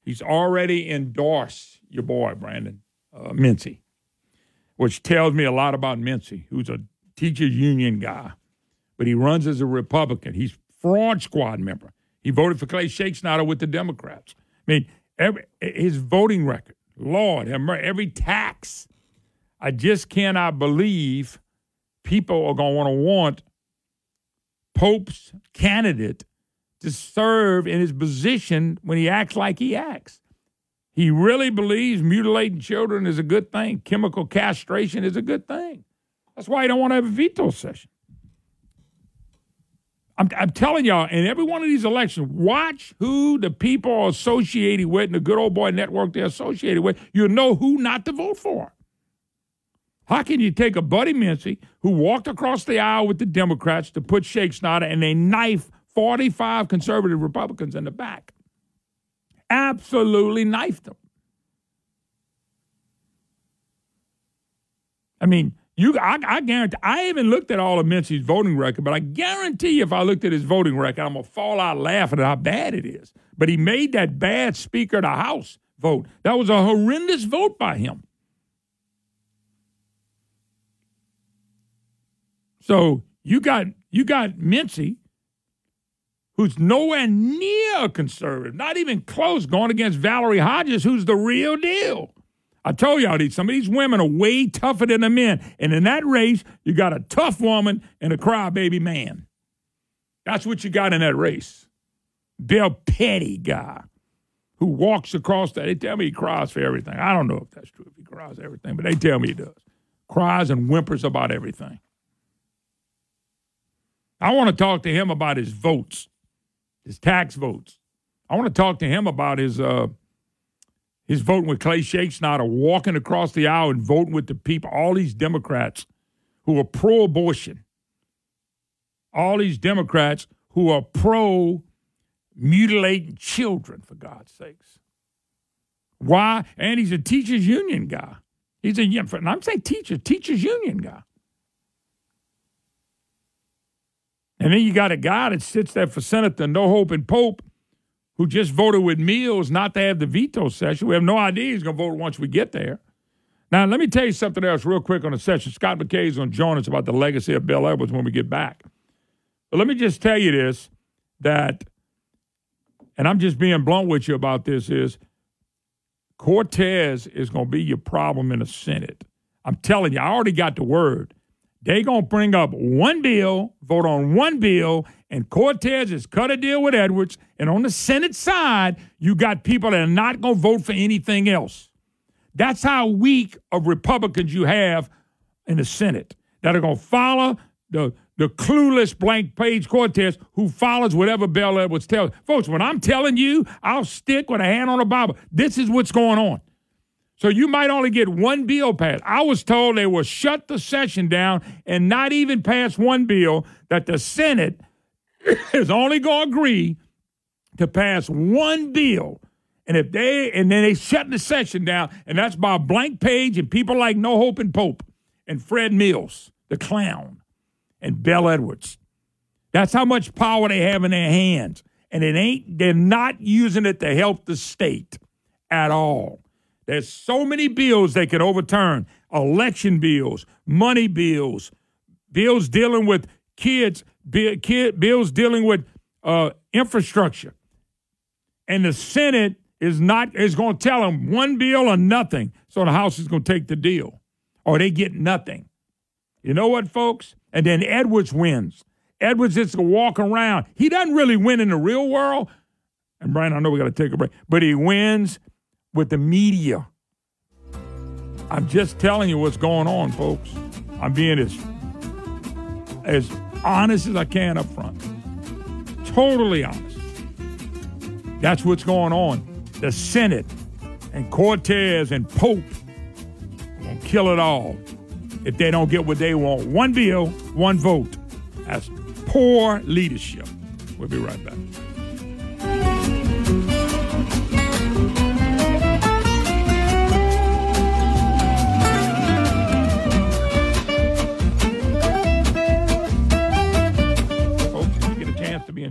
He's already endorsed your boy, Brandon Mincy, which tells me a lot about Mincy, who's a teachers union guy. But he runs as a Republican. He's fraud squad member. He voted for Clay Shakespeare with the Democrats. I mean, his voting record, Lord, every tax. I just cannot believe people are going to want Pope's candidate to serve in his position when he acts like he acts. He really believes mutilating children is a good thing. Chemical castration is a good thing. That's why he don't want to have a veto session. I'm telling y'all, in every one of these elections, watch who the people are associated with and the good old boy network they're associated with. You'll know who not to vote for. How can you take a Buddy Mincy who walked across the aisle with the Democrats to put Shakespeare and a knife 45 conservative Republicans in the back? Absolutely knifed them. I mean, I guarantee, I even looked at all of Mincy's voting record, but I guarantee if I looked at his voting record, I'm going to fall out laughing at how bad it is. But he made that bad Speaker of the House vote. That was a horrendous vote by him. So you got Mincy, who's nowhere near a conservative, not even close, going against Valerie Hodges, who's the real deal. I told y'all, some of these women are way tougher than the men. And in that race, you got a tough woman and a crybaby man. That's what you got in that race. Bill Petty guy who walks across that. They tell me he cries for everything. I don't know if that's true, if he cries for everything, but they tell me he does. Cries and whimpers about everything. I want to talk to him about his votes. His tax votes. I want to talk to him about his voting with Clay Shakespeare, walking across the aisle and voting with the people, all these Democrats who are pro-abortion, all these Democrats who are pro mutilating children, for God's sakes. Why? And he's a teachers union guy. He's a, and I'm saying teachers union guy. And then you got a guy that sits there for Senator No Hope and Pope who just voted with Mills not to have the veto session. We have no idea he's going to vote once we get there. Now, let me tell you something else real quick on the session. Scott McKay is going to join us about the legacy of Bel Edwards when we get back. But let me just tell you this, that, and I'm just being blunt with you about this, is Cortez is going to be your problem in the Senate. I'm telling you, I already got the word. They're going to bring up one bill, vote on one bill, and Cortez has cut a deal with Edwards. And on the Senate side, you got people that are not going to vote for anything else. That's how weak of Republicans you have in the Senate that are going to follow the clueless Blank Page Cortez who follows whatever Bel Edwards tells. Folks, when I'm telling you, I'll stick with a hand on the Bible. This is what's going on. So you might only get one bill passed. I was told they will shut the session down and not even pass one bill, that the Senate is only going to agree to pass one bill. And if they, and then they shut the session down, and that's by Blank Page and people like No Hope and Pope and Fred Mills, the clown, and Bel Edwards. That's how much power they have in their hands. And it ain't, they're not using it to help the state at all. There's so many bills they could overturn. Election bills, money bills, bills dealing with kids, bills dealing with infrastructure. And the Senate is going to tell them one bill or nothing. So the House is going to take the deal, or they get nothing. You know what, folks? And then Edwards wins. Edwards is going to walk around. He doesn't really win in the real world. And, Brian, I know we got to take a break. But he wins with the media. I'm just telling you what's going on, folks. I'm being as honest as I can up front. Totally honest. That's what's going on. The Senate and Cortez and Pope are going to kill it all if they don't get what they want. One bill, one vote. That's poor leadership. We'll be right back. Be in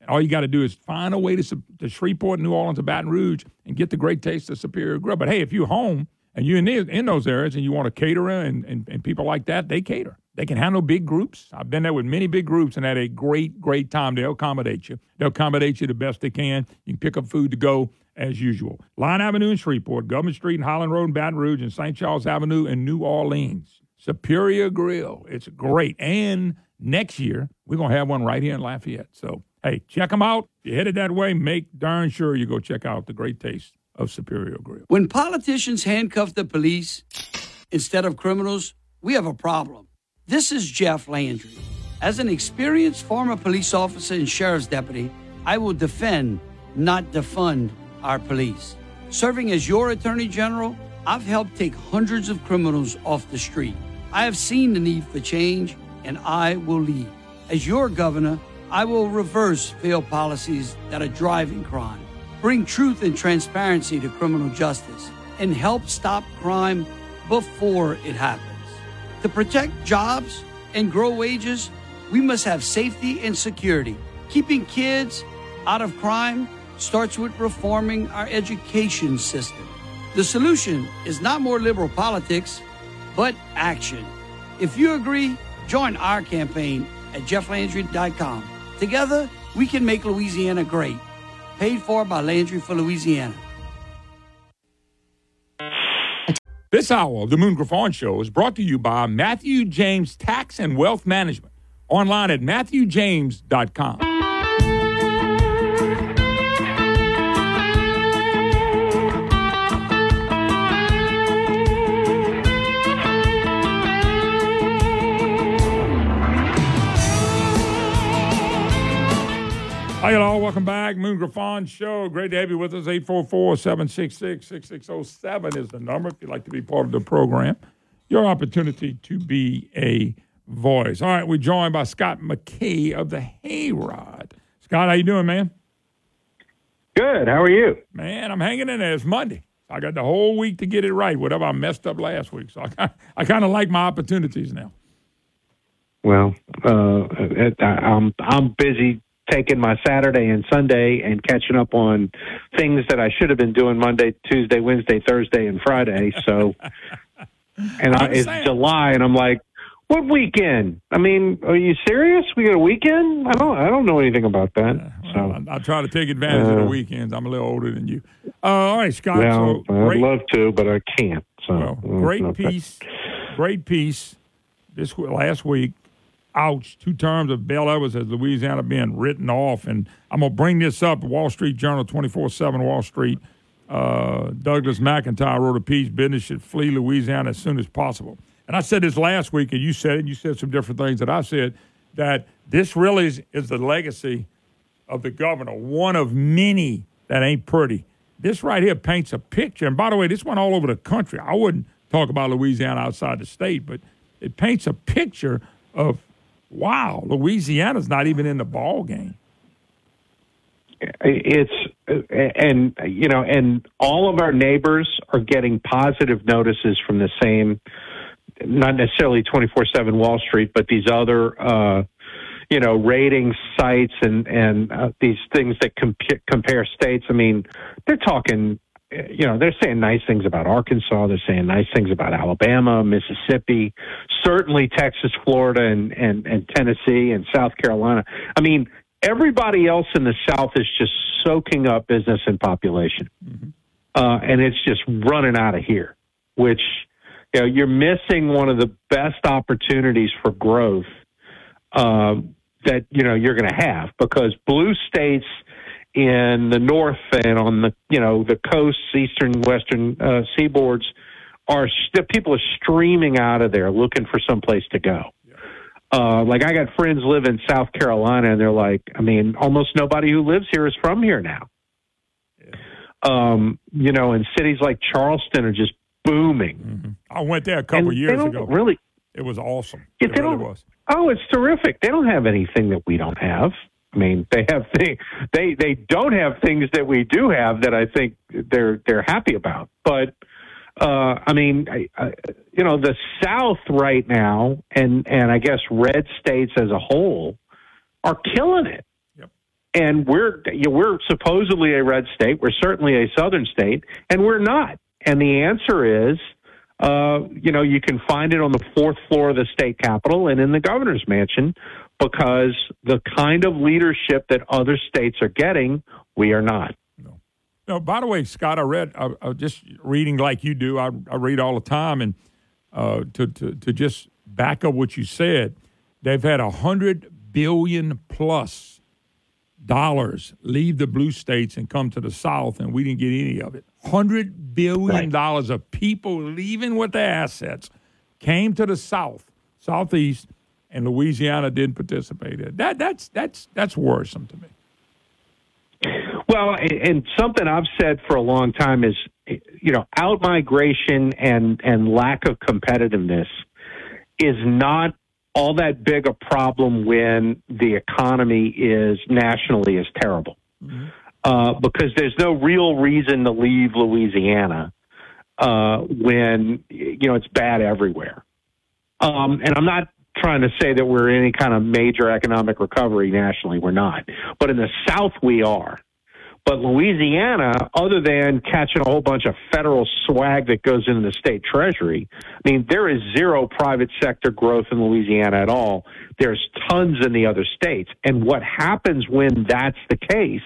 And all you got to do is find a way to Shreveport, New Orleans, or Baton Rouge and get the great taste of Superior Grill. But, hey, if you're home and you're in those areas and you want a caterer and people like that, they cater. They can handle big groups. I've been there with many big groups and had a great, great time. They'll accommodate you. They'll accommodate you the best they can. You can pick up food to go as usual. Line Avenue in Shreveport, Government Street and Highland Road in Baton Rouge, and St. Charles Avenue in New Orleans. Superior Grill. It's great. And next year, we're going to have one right here in Lafayette. So, hey, check them out. If you're headed that way, make darn sure you go check out the great taste of Superior Grill. When politicians handcuff the police instead of criminals, we have a problem. This is Jeff Landry. As an experienced former police officer and sheriff's deputy, I will defend, not defund, our police. Serving as your attorney general, I've helped take hundreds of criminals off the street. I have seen the need for change, and I will lead. As your governor, I will reverse failed policies that are driving crime, bring truth and transparency to criminal justice, and help stop crime before it happens. To protect jobs and grow wages, we must have safety and security. Keeping kids out of crime starts with reforming our education system. The solution is not more liberal politics, but action. If you agree, join our campaign at jefflandry.com. Together, we can make Louisiana great. Paid for by Landry for Louisiana. This hour of the Moon Griffon Show is brought to you by Matthew James Tax and Wealth Management. Online at MatthewJames.com. Welcome back. Moon Griffon Show. Great to have you with us. 844-766-6607 is the number if you'd like to be part of the program. Your opportunity to be a voice. All right, we're joined by Scott McKay of the Hayrod. Scott, how you doing, man? Good. How are you? Man, I'm hanging in there. It's Monday. I got the whole week to get it right, whatever I messed up last week. So I kind of like my opportunities now. Well, I'm busy taking my Saturday and Sunday and catching up on things that I should have been doing Monday, Tuesday, Wednesday, Thursday, and Friday. So, and it's July, and I'm like, what weekend? I mean, are you serious? We got a weekend? I don't know anything about that. Well, I try to take advantage of the weekends. I'm a little older than you. All right, Scott. Well, so I'd love to, but I can't. So great piece. This last week. Ouch, 2 terms of Bel Edwards as Louisiana being written off. And I'm going to bring this up. Wall Street Journal, 24/7 Wall Street. Douglas McIntyre wrote a piece, business should flee Louisiana as soon as possible. And I said this last week, and you said some different things that I said, that this really is the legacy of the governor, one of many that ain't pretty. This right here paints a picture. And by the way, this went all over the country. I wouldn't talk about Louisiana outside the state, but it paints a picture of, wow, Louisiana's not even in the ball game. And all of our neighbors are getting positive notices from the same, not necessarily 24/7 Wall Street, but these other, rating sites and these things that compare states. I mean, they're talking, they're saying nice things about Arkansas. They're saying nice things about Alabama, Mississippi, certainly Texas, Florida, and Tennessee and South Carolina. I mean, everybody else in the South is just soaking up business and population. Mm-hmm. And it's just running out of here, which, you're missing one of the best opportunities for growth that, you're going to have, because blue states in the north and on the the coasts, eastern, western seaboards, people are streaming out of there looking for someplace to go. Yeah. Like I got friends live in South Carolina, and they're like, I mean, almost nobody who lives here is from here now. Yeah. And cities like Charleston are just booming. Mm-hmm. I went there a couple years ago. Really, it was awesome. It really was. Oh, it's terrific. They don't have anything that we don't have. I mean, they have they don't have things that we do have that I think they're happy about. But the South right now, and I guess red states as a whole, are killing it. Yep. And we're supposedly a red state. We're certainly a southern state, and we're not. And the answer is, you can find it on the 4th floor of the state capitol and in the governor's mansion. Because the kind of leadership that other states are getting, we are not. No. Now, by the way, Scott, I just reading like you do. I read all the time, and to just back up what you said, they've had $100 billion+ leave the blue states and come to the South, and we didn't get any of it. $100 billion of people leaving with their assets came to the South, Southeast. And Louisiana didn't participate in it. That's worrisome to me. Well, and something I've said for a long time is, out-migration and lack of competitiveness is not all that big a problem when the economy is nationally is terrible, mm-hmm. Because there's no real reason to leave Louisiana when it's bad everywhere. And I'm not trying to say that we're in any kind of major economic recovery nationally. We're not. But in the South, we are. But Louisiana, other than catching a whole bunch of federal swag that goes into the state treasury, I mean, there is zero private sector growth in Louisiana at all. There's tons in the other states. And what happens when that's the case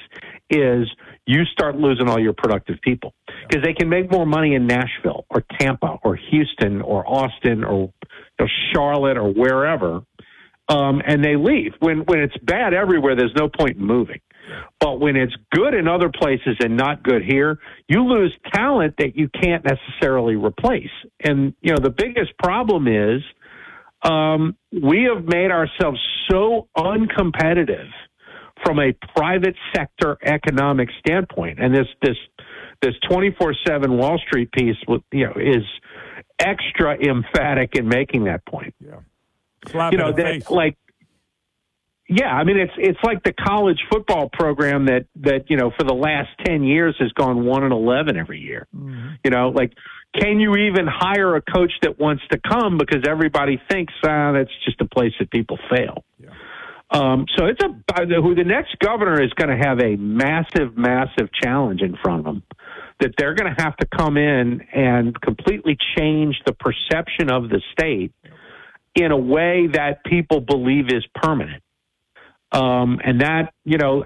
is you start losing all your productive people, because they can make more money in Nashville or Tampa or Houston or Austin or Charlotte or wherever, and they leave. When it's bad everywhere, there's no point in moving. But when it's good in other places and not good here, you lose talent that you can't necessarily replace. And, the biggest problem is we have made ourselves so uncompetitive from a private sector economic standpoint. And this 24/7 Wall Street piece, is extra emphatic in making that point. Yeah, slap in the face. It's like the college football program that for the last 10 years has gone 1-11 every year. Mm-hmm. Can you even hire a coach that wants to come because everybody thinks that's just a place that people fail. Yeah. So it's the next governor is going to have a massive, massive challenge in front of them, that they're going to have to come in and completely change the perception of the state in a way that people believe is permanent. And that,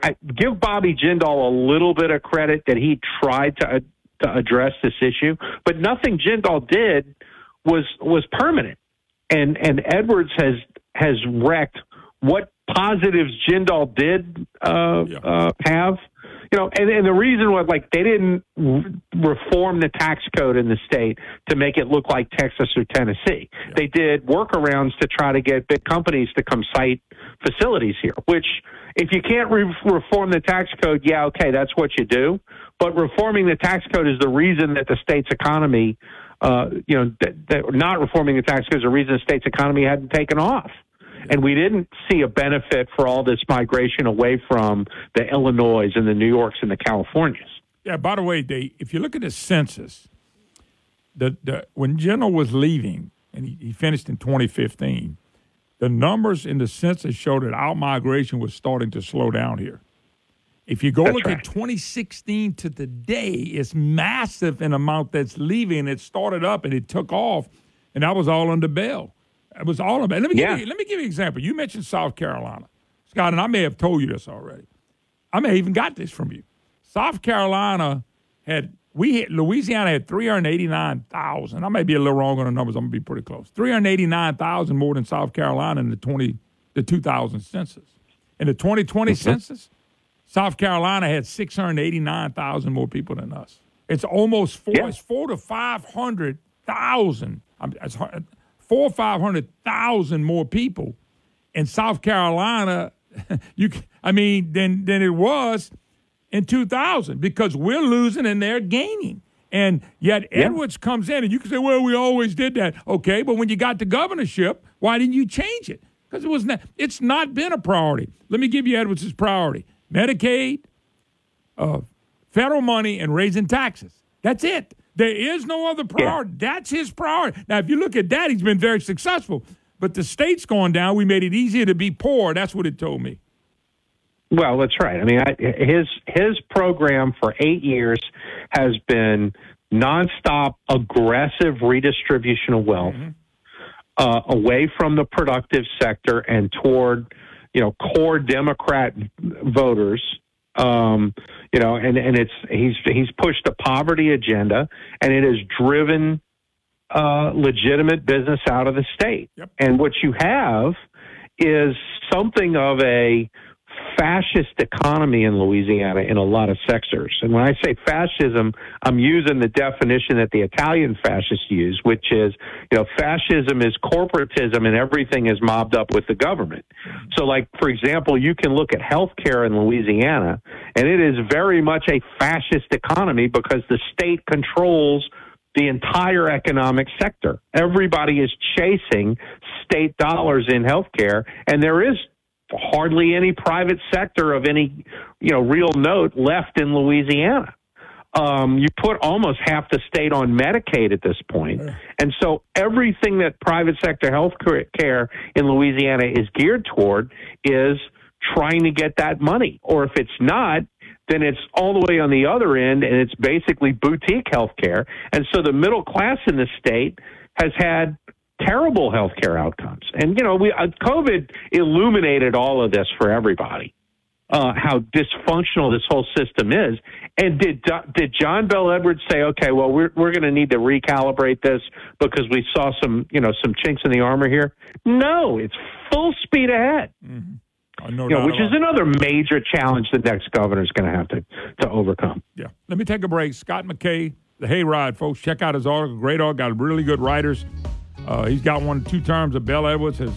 I give Bobby Jindal a little bit of credit that he tried to address this issue, but nothing Jindal did was permanent. And Edwards has wrecked what positives Jindal did have. And the reason was, they didn't reform the tax code in the state to make it look like Texas or Tennessee. Yeah. They did workarounds to try to get big companies to come site facilities here, which if you can't reform the tax code, yeah, okay, that's what you do. But reforming the tax code is the reason that the state's economy, not reforming the tax code is the reason the state's economy hadn't taken off. And we didn't see a benefit for all this migration away from the Illinois and the New Yorks and the Californias. Yeah, by the way, if you look at the census, when Jindal was leaving, and he finished in 2015, the numbers in the census showed that out-migration was starting to slow down here. If you go at 2016 to today, it's massive in amount that's leaving. It started up and it took off, and that was all under Bell. It was all about. Let me give you an example. You mentioned South Carolina, Scott, and I may have told you this already. I may have even got this from you. South Carolina Louisiana had 389,000. I may be a little wrong on the numbers. I'm gonna be pretty close. 389,000 more than South Carolina in the 2000 census. In the 2020 census, South Carolina had 689,000 more people than us. It's almost It's 400,000 to 500,000. 400,000 or 500,000 more people in South Carolina, than it was in 2000, because we're losing and they're gaining. And yet Edwards comes in, and you can say, well, we always did that. Okay, but when you got the governorship, why didn't you change it? Because it's not been a priority. Let me give you Edwards' priority. Medicaid, federal money, and raising taxes. That's it. There is no other priority. Yeah. That's his priority. Now, if you look at that, he's been very successful. But the state's going down. We made it easier to be poor. That's what it told me. Well, that's right. His program for 8 years has been nonstop aggressive redistribution of wealth away from the productive sector and toward, core Democrat voters. He's pushed a poverty agenda, and it has driven legitimate business out of the state. Yep. And what you have is something of a fascist economy in Louisiana in a lot of sectors. And when I say fascism, I'm using the definition that the Italian fascists use, which is, fascism is corporatism and everything is mobbed up with the government. So, for example, you can look at healthcare in Louisiana, and it is very much a fascist economy because the state controls the entire economic sector. Everybody is chasing state dollars in healthcare, and there is hardly any private sector of any, real note left in Louisiana. You put almost half the state on Medicaid at this point. And so everything that private sector health care in Louisiana is geared toward is trying to get that money. Or if it's not, then it's all the way on the other end, and it's basically boutique health care. And so the middle class in the state has had terrible healthcare outcomes. And, COVID illuminated all of this for everybody, how dysfunctional this whole system is. And did John Bel Edwards say, okay, well, we're going to need to recalibrate this because we saw some chinks in the armor here? No, it's full speed ahead. Mm-hmm. Which is another major challenge the next governor is going to have to overcome. Yeah. Let me take a break. Scott McKay, The Hayride, folks. Check out his article. Great article. Got really good writers. He's got 1 and 2 terms of Bel Edwards, has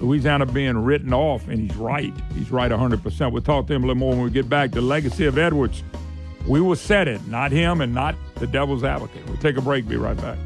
Louisiana being written off, and he's right. He's right 100%. We'll talk to him a little more when we get back. The legacy of Edwards. We will set it, not him and not the devil's advocate. We'll take a break. Be right back.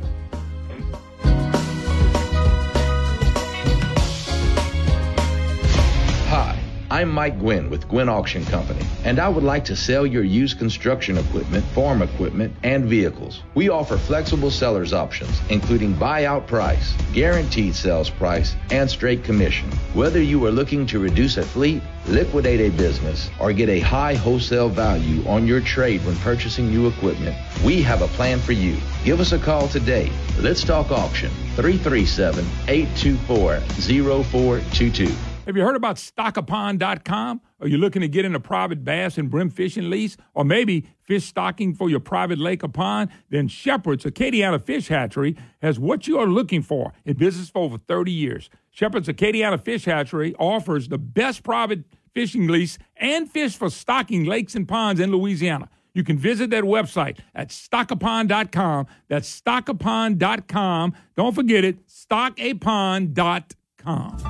Hi, I'm Mike Gwynn with Gwynn Auction Company, and I would like to sell your used construction equipment, farm equipment, and vehicles. We offer flexible seller's options, including buyout price, guaranteed sales price, and straight commission. Whether you are looking to reduce a fleet, liquidate a business, or get a high wholesale value on your trade when purchasing new equipment, we have a plan for you. Give us a call today. Let's Talk Auction, 337-824-0422. Have you heard about stockupon.com? Are you looking to get into private bass and brim fishing lease? Or maybe fish stocking for your private lake or pond? Then Shepherd's Acadiana Fish Hatchery has what you are looking for, in business for over 30 years. Shepherd's Acadiana Fish Hatchery offers the best private fishing lease and fish for stocking lakes and ponds in Louisiana. You can visit that website at stockupon.com. That's stockupon.com. Don't forget it, stockapon.com.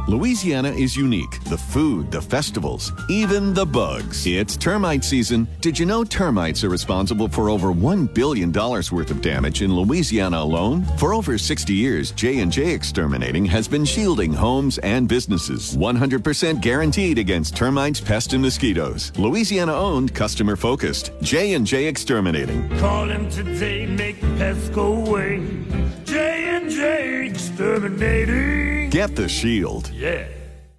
Louisiana is unique. The food, the festivals, even the bugs. It's termite season. Did you know termites are responsible for over $1 billion worth of damage in Louisiana alone? For over 60 years, J&J Exterminating has been shielding homes and businesses. 100% guaranteed against termites, pests, and mosquitoes. Louisiana-owned, customer-focused. J&J Exterminating. Call them today, make the pests go away. J&J Exterminating. Get the shield. Yeah.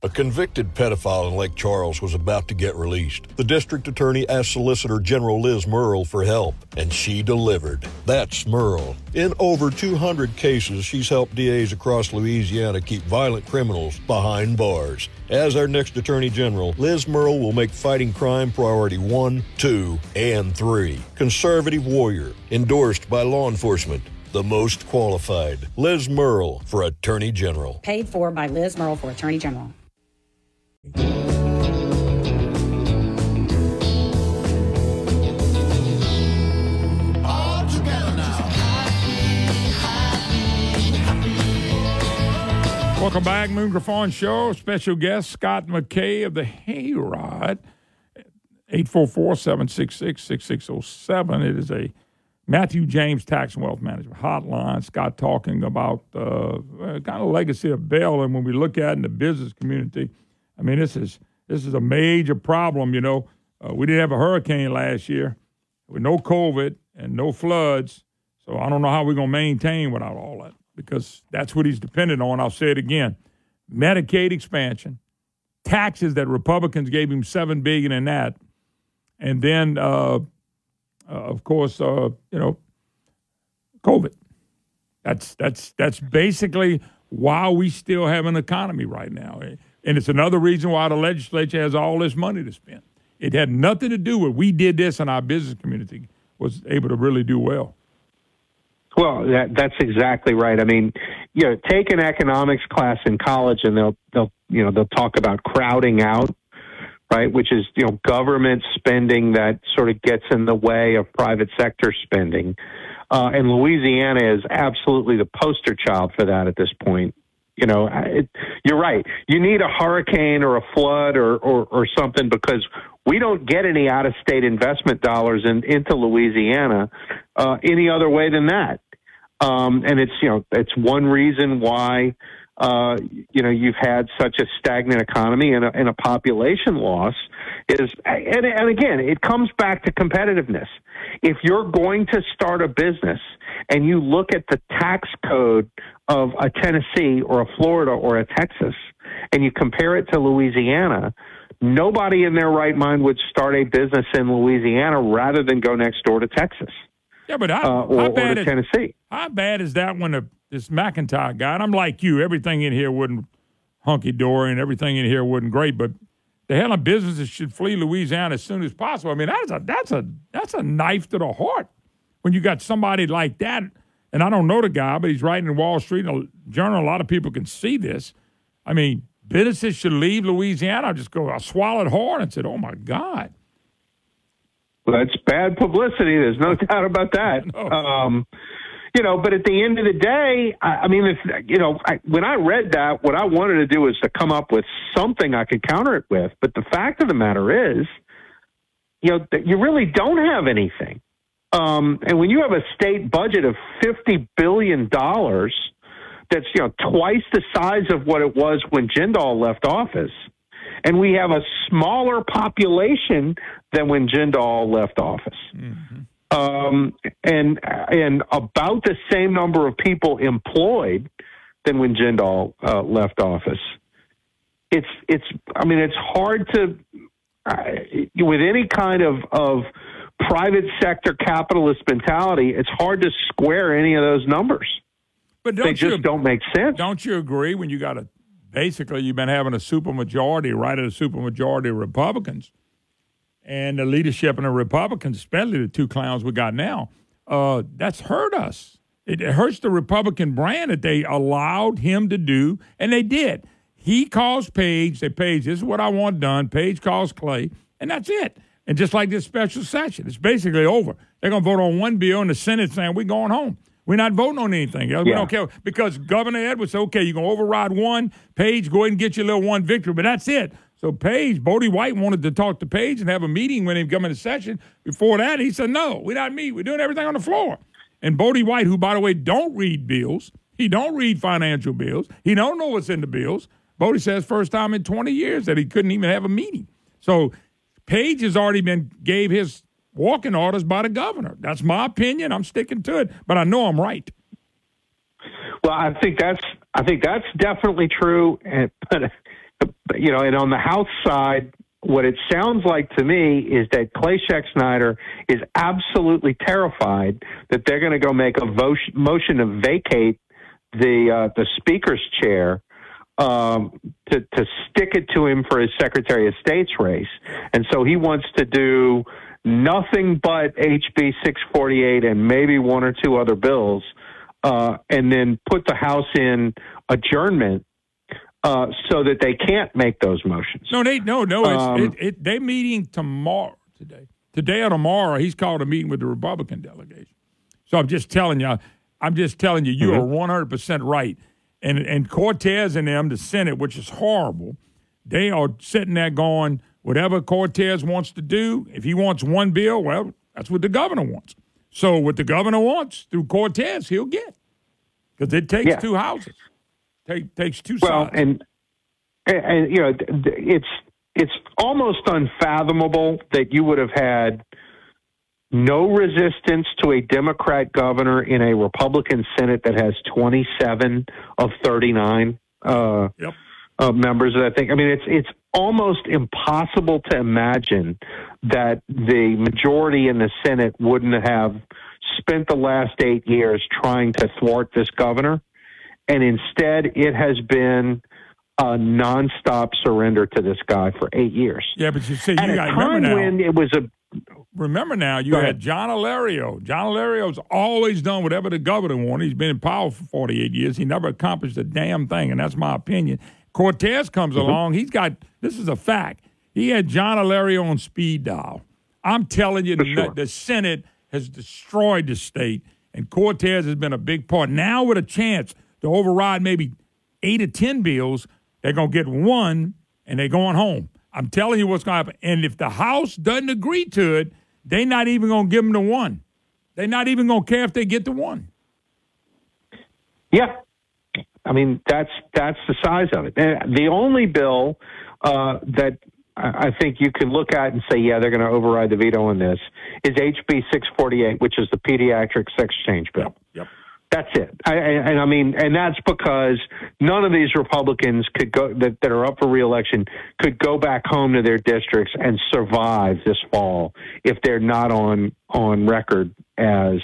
A convicted pedophile in Lake Charles was about to get released. The district attorney asked Solicitor General Liz Murrell for help, and she delivered. That's Murrell. In over 200 cases, she's helped DAs across Louisiana keep violent criminals behind bars. As our next attorney general, Liz Murrell will make fighting crime priority 1, 2, and 3. Conservative warrior, endorsed by law enforcement. The most qualified. Liz Murrell for Attorney General. Paid for by Liz Murrell for Attorney General. Welcome back, Moon Griffon Show. Special guest Scott McKay of the Hayrod. 844-766-6607. It is a Matthew James Tax and Wealth Management hotline. Scott talking about kind of legacy of Bel, and when we look at it in the business community, I mean, this is a major problem. You know, we did have a hurricane last year with no COVID and no floods, so I don't know how we're going to maintain without all that, because that's what he's dependent on. I'll say it again: Medicaid expansion, taxes that Republicans gave him $7 billion in that, and then. Of course, you know, COVID. That's basically why we still have an economy right now. And it's another reason why the legislature has all this money to spend. It had nothing to do with we did this, and our business community was able to really do well. Well, that's exactly right. I mean, you know, take an economics class in college, and they'll talk about crowding out. Right, which is, you know, government spending that sort of gets in the way of private sector spending. And Louisiana is absolutely the poster child for that at this point. You know, you're right. You need a hurricane or a flood or something, because we don't get any out-of-state investment dollars into Louisiana any other way than that. And it's, you know, it's one reason why, you know, you've had such a stagnant economy and a population loss is, and again, it comes back to competitiveness. If you're going to start a business and you look at the tax code of a Tennessee or a Florida or a Texas, and you compare it to Louisiana, nobody in their right mind would start a business in Louisiana rather than go next door to Texas. Yeah, but or Tennessee. How bad is that when this McIntyre guy, and I'm like you, everything in here wasn't hunky-dory and everything in here wasn't great, but the hell of businesses should flee Louisiana as soon as possible. I mean, that's a knife to the heart when you got somebody like that. And I don't know the guy, but he's writing in Wall Street Journal. A lot of people can see this. I mean, businesses should leave Louisiana. I swallowed hard and said, oh, my God. Well, that's bad publicity. There's no doubt about that. No. you know, but at the end of the day, when I read that, what I wanted to do is to come up with something I could counter it with. But the fact of the matter is, you really don't have anything. And when you have a state budget of $50 billion, that's, twice the size of what it was when Jindal left office. And we have a smaller population than when Jindal left office. Mm-hmm. And about the same number of people employed than when Jindal left office. It's hard to, with any kind of private sector capitalist mentality, it's hard to square any of those numbers. But don't make sense. Don't you agree when you got basically you've been having a supermajority, right, at a supermajority of Republicans, and the leadership and the Republicans, especially the two clowns we got now, that's hurt us. It hurts the Republican brand that they allowed him to do, and they did. He calls Page, this is what I want done. Page calls Clay, and that's it. And just like this special session, it's basically over. They're going to vote on one bill in the Senate saying, we're going home. We're not voting on anything. We don't care. Because Governor Edwards said, okay, you're going to override one. Page, go ahead and get your little one victory, but that's it. So Page, Bodi White wanted to talk to Page and have a meeting when they come into session. Before that, he said, no, we're not meeting. We're doing everything on the floor. And Bodi White, who, by the way, don't read bills. He don't read financial bills. He don't know what's in the bills. Bodi says first time in 20 years that he couldn't even have a meeting. So Page has already gave his walking orders by the governor. That's my opinion. I'm sticking to it, but I know I'm right. Well, I think that's definitely true. And on the House side, what it sounds like to me is that Clay Scheck-Snyder is absolutely terrified that they're going to go make a motion to vacate the Speaker's chair to stick it to him for his Secretary of State's race. And so he wants to do nothing but HB 648 and maybe one or two other bills and then put the House in adjournment. So that they can't make those motions. No. They're meeting tomorrow, today or tomorrow. He's called a meeting with the Republican delegation. So I'm just telling you, you mm-hmm. are 100% right. And Cortez and them, the Senate, which is horrible, they are sitting there going, whatever Cortez wants to do. If he wants one bill, well, that's what the governor wants. So what the governor wants through Cortez, he'll get, because it takes two houses. Takes two sides. Well, and it's almost unfathomable that you would have had no resistance to a Democrat governor in a Republican Senate that has 27 of 39 members. It's almost impossible to imagine that the majority in the Senate wouldn't have spent the last 8 years trying to thwart this governor. And instead, it has been a nonstop surrender to this guy for 8 years. Yeah, but you see, you got to remember now. You had John Alario. John Alario's always done whatever the governor wanted. He's been in power for 48 years. He never accomplished a damn thing, and that's my opinion. Cortez comes along. He's got – this is a fact. He had John Alario on speed dial. I'm telling you, the Senate has destroyed the state, and Cortez has been a big part. Now with a chance – to override maybe 8 or 10 bills, they're going to get one, and they're going home. I'm telling you what's going to happen. And if the House doesn't agree to it, they're not even going to give them the one. They're not even going to care if they get the one. Yeah. That's the size of it. And the only bill that I think you can look at and say, yeah, they're going to override the veto on this, is HB 648, which is the pediatric sex change bill. Yep. That's it. And that's because none of these Republicans could go that are up for reelection could go back home to their districts and survive this fall if they're not on record as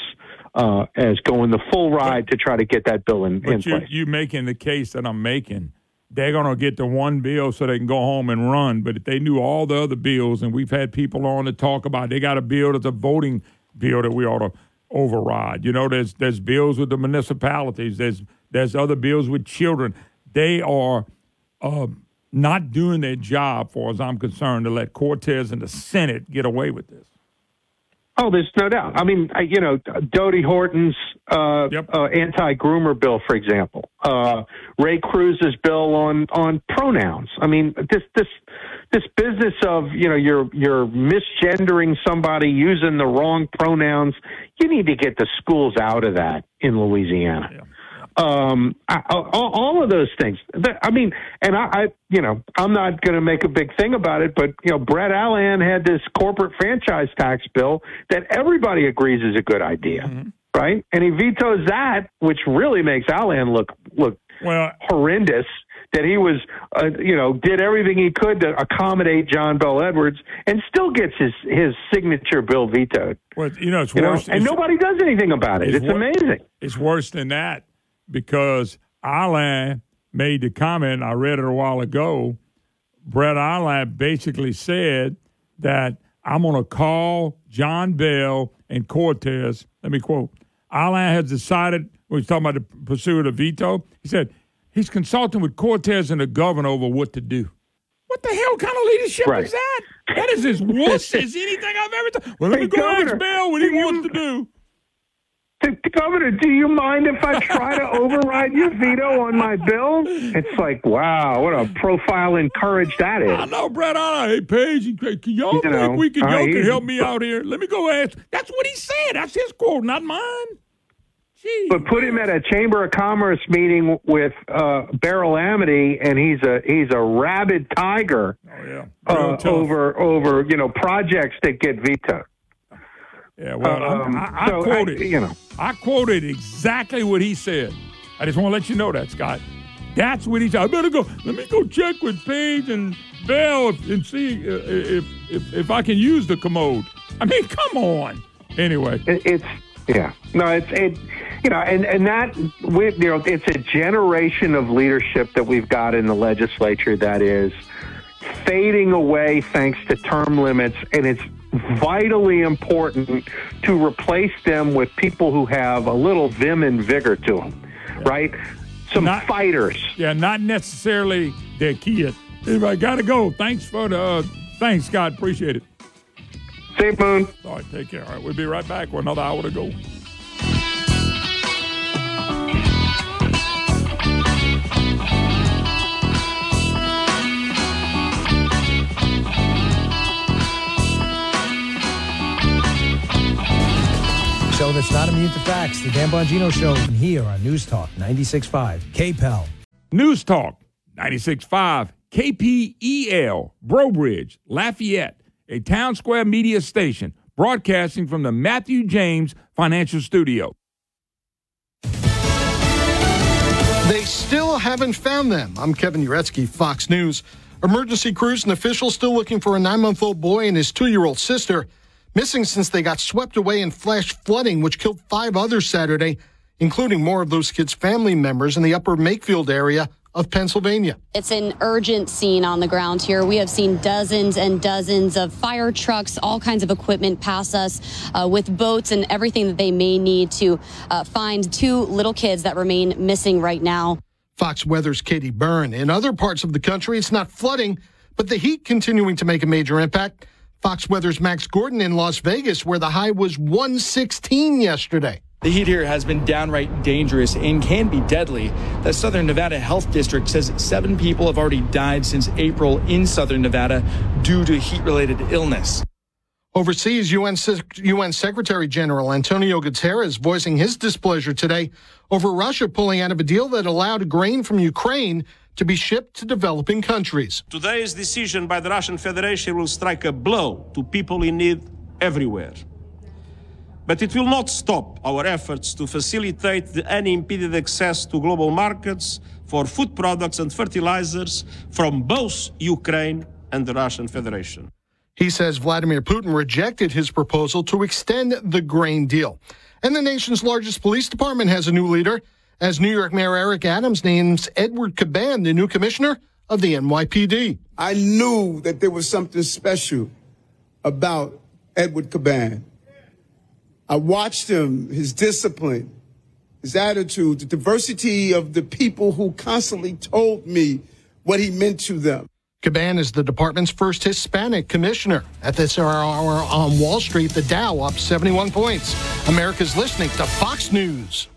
going the full ride to try to get that bill in place. You making the case that I'm making. They're going to get the one bill so they can go home and run. But if they knew all the other bills, and we've had people on to talk about, they got a bill that's a voting bill that we ought to override. There's bills with the municipalities. There's other bills with children. They are not doing their job, far as I'm concerned, to let Cortez and the Senate get away with this. Oh, there's no doubt. Dodie Horton's anti-groomer bill, for example, Ray Cruz's bill on pronouns. I mean, this business of, you know, you're misgendering somebody, using the wrong pronouns. You need to get the schools out of that in Louisiana. Yeah. All of those things. I mean, and I you know, I'm not going to make a big thing about it, but, you know, Brett Allen had this corporate franchise tax bill that everybody agrees is a good idea. Mm-hmm. Right. And he vetoes that, which really makes Allen look horrendous, that he was, you know, did everything he could to accommodate John Bel Edwards and still gets his signature bill vetoed. Well, you know, it's worse. And nobody does anything about it. It's amazing. It's worse than that, because Allen made the comment, I read it a while ago, Brett Allen basically said that I'm going to call John Bell and Cortez. Let me quote. Allen has decided, we were talking about the pursuit of veto, he said he's consulting with Cortez and the governor over what to do. What the hell kind of leadership is that? That is as wuss as anything I've ever done. Well, let me go ask Bell what he wants to do. Governor, do you mind if I try to override your veto on my bill? It's like, wow, what a profile in courage that is. I know, Brett. Hey, Paige, can y'all think we can, y'all can help me out here? Let me go ask. That's what he said. That's his quote, not mine. Jeez. But put him at a Chamber of Commerce meeting with Beryl Amity, and he's a rabid tiger over you know, projects that get vetoed. Yeah, well, I quoted exactly what he said. I just want to let you know that, Scott. That's what he said. I better go. Let me go check with Page and Bell and see if I can use the commode. I mean, come on. Anyway, it's a generation of leadership that we've got in the legislature that is fading away thanks to term limits, and it's vitally important to replace them with people who have a little vim and vigor to them, right? Some fighters. Yeah, not necessarily their kid. Anyway, got to go. Thanks, Scott. Appreciate it. Safe, Moon. All right, take care. All right, we'll be right back with another hour to go. That's not immune to facts. The Dan Bongino Show from here on News Talk 96.5 KPEL. News Talk 96.5 KPEL, Brobridge, Lafayette, a Town Square Media station broadcasting from the Matthew James Financial Studio. They still haven't found them. I'm Kevin Uretsky, Fox News. Emergency crews and officials still looking for a 9-month-old boy and his 2-year-old sister. Missing since they got swept away in flash flooding, which killed 5 others Saturday, including more of those kids' family members in the upper Makefield area of Pennsylvania. It's an urgent scene on the ground here. We have seen dozens and dozens of fire trucks, all kinds of equipment pass us with boats and everything that they may need to find 2 little kids that remain missing right now. Fox Weather's Katie Byrne. In other parts of the country, it's not flooding, but the heat continuing to make a major impact. Fox Weather's Max Gordon in Las Vegas, where the high was 116 yesterday. The heat here has been downright dangerous and can be deadly. The Southern Nevada Health District says 7 people have already died since April in Southern Nevada due to heat-related illness. Overseas, UN Secretary General Antonio Guterres voicing his displeasure today over Russia pulling out of a deal that allowed grain from Ukraine to be shipped to developing countries. Today's decision by the Russian Federation will strike a blow to people in need everywhere. But it will not stop our efforts to facilitate the unimpeded access to global markets for food products and fertilizers from both Ukraine and the Russian Federation. He says Vladimir Putin rejected his proposal to extend the grain deal. And the nation's largest police department has a new leader, as New York Mayor Eric Adams names Edward Caban the new commissioner of the NYPD. I knew that there was something special about Edward Caban. I watched him, his discipline, his attitude, the diversity of the people who constantly told me what he meant to them. Caban is the department's first Hispanic commissioner. At this hour on Wall Street, the Dow up 71 points. America's listening to Fox News.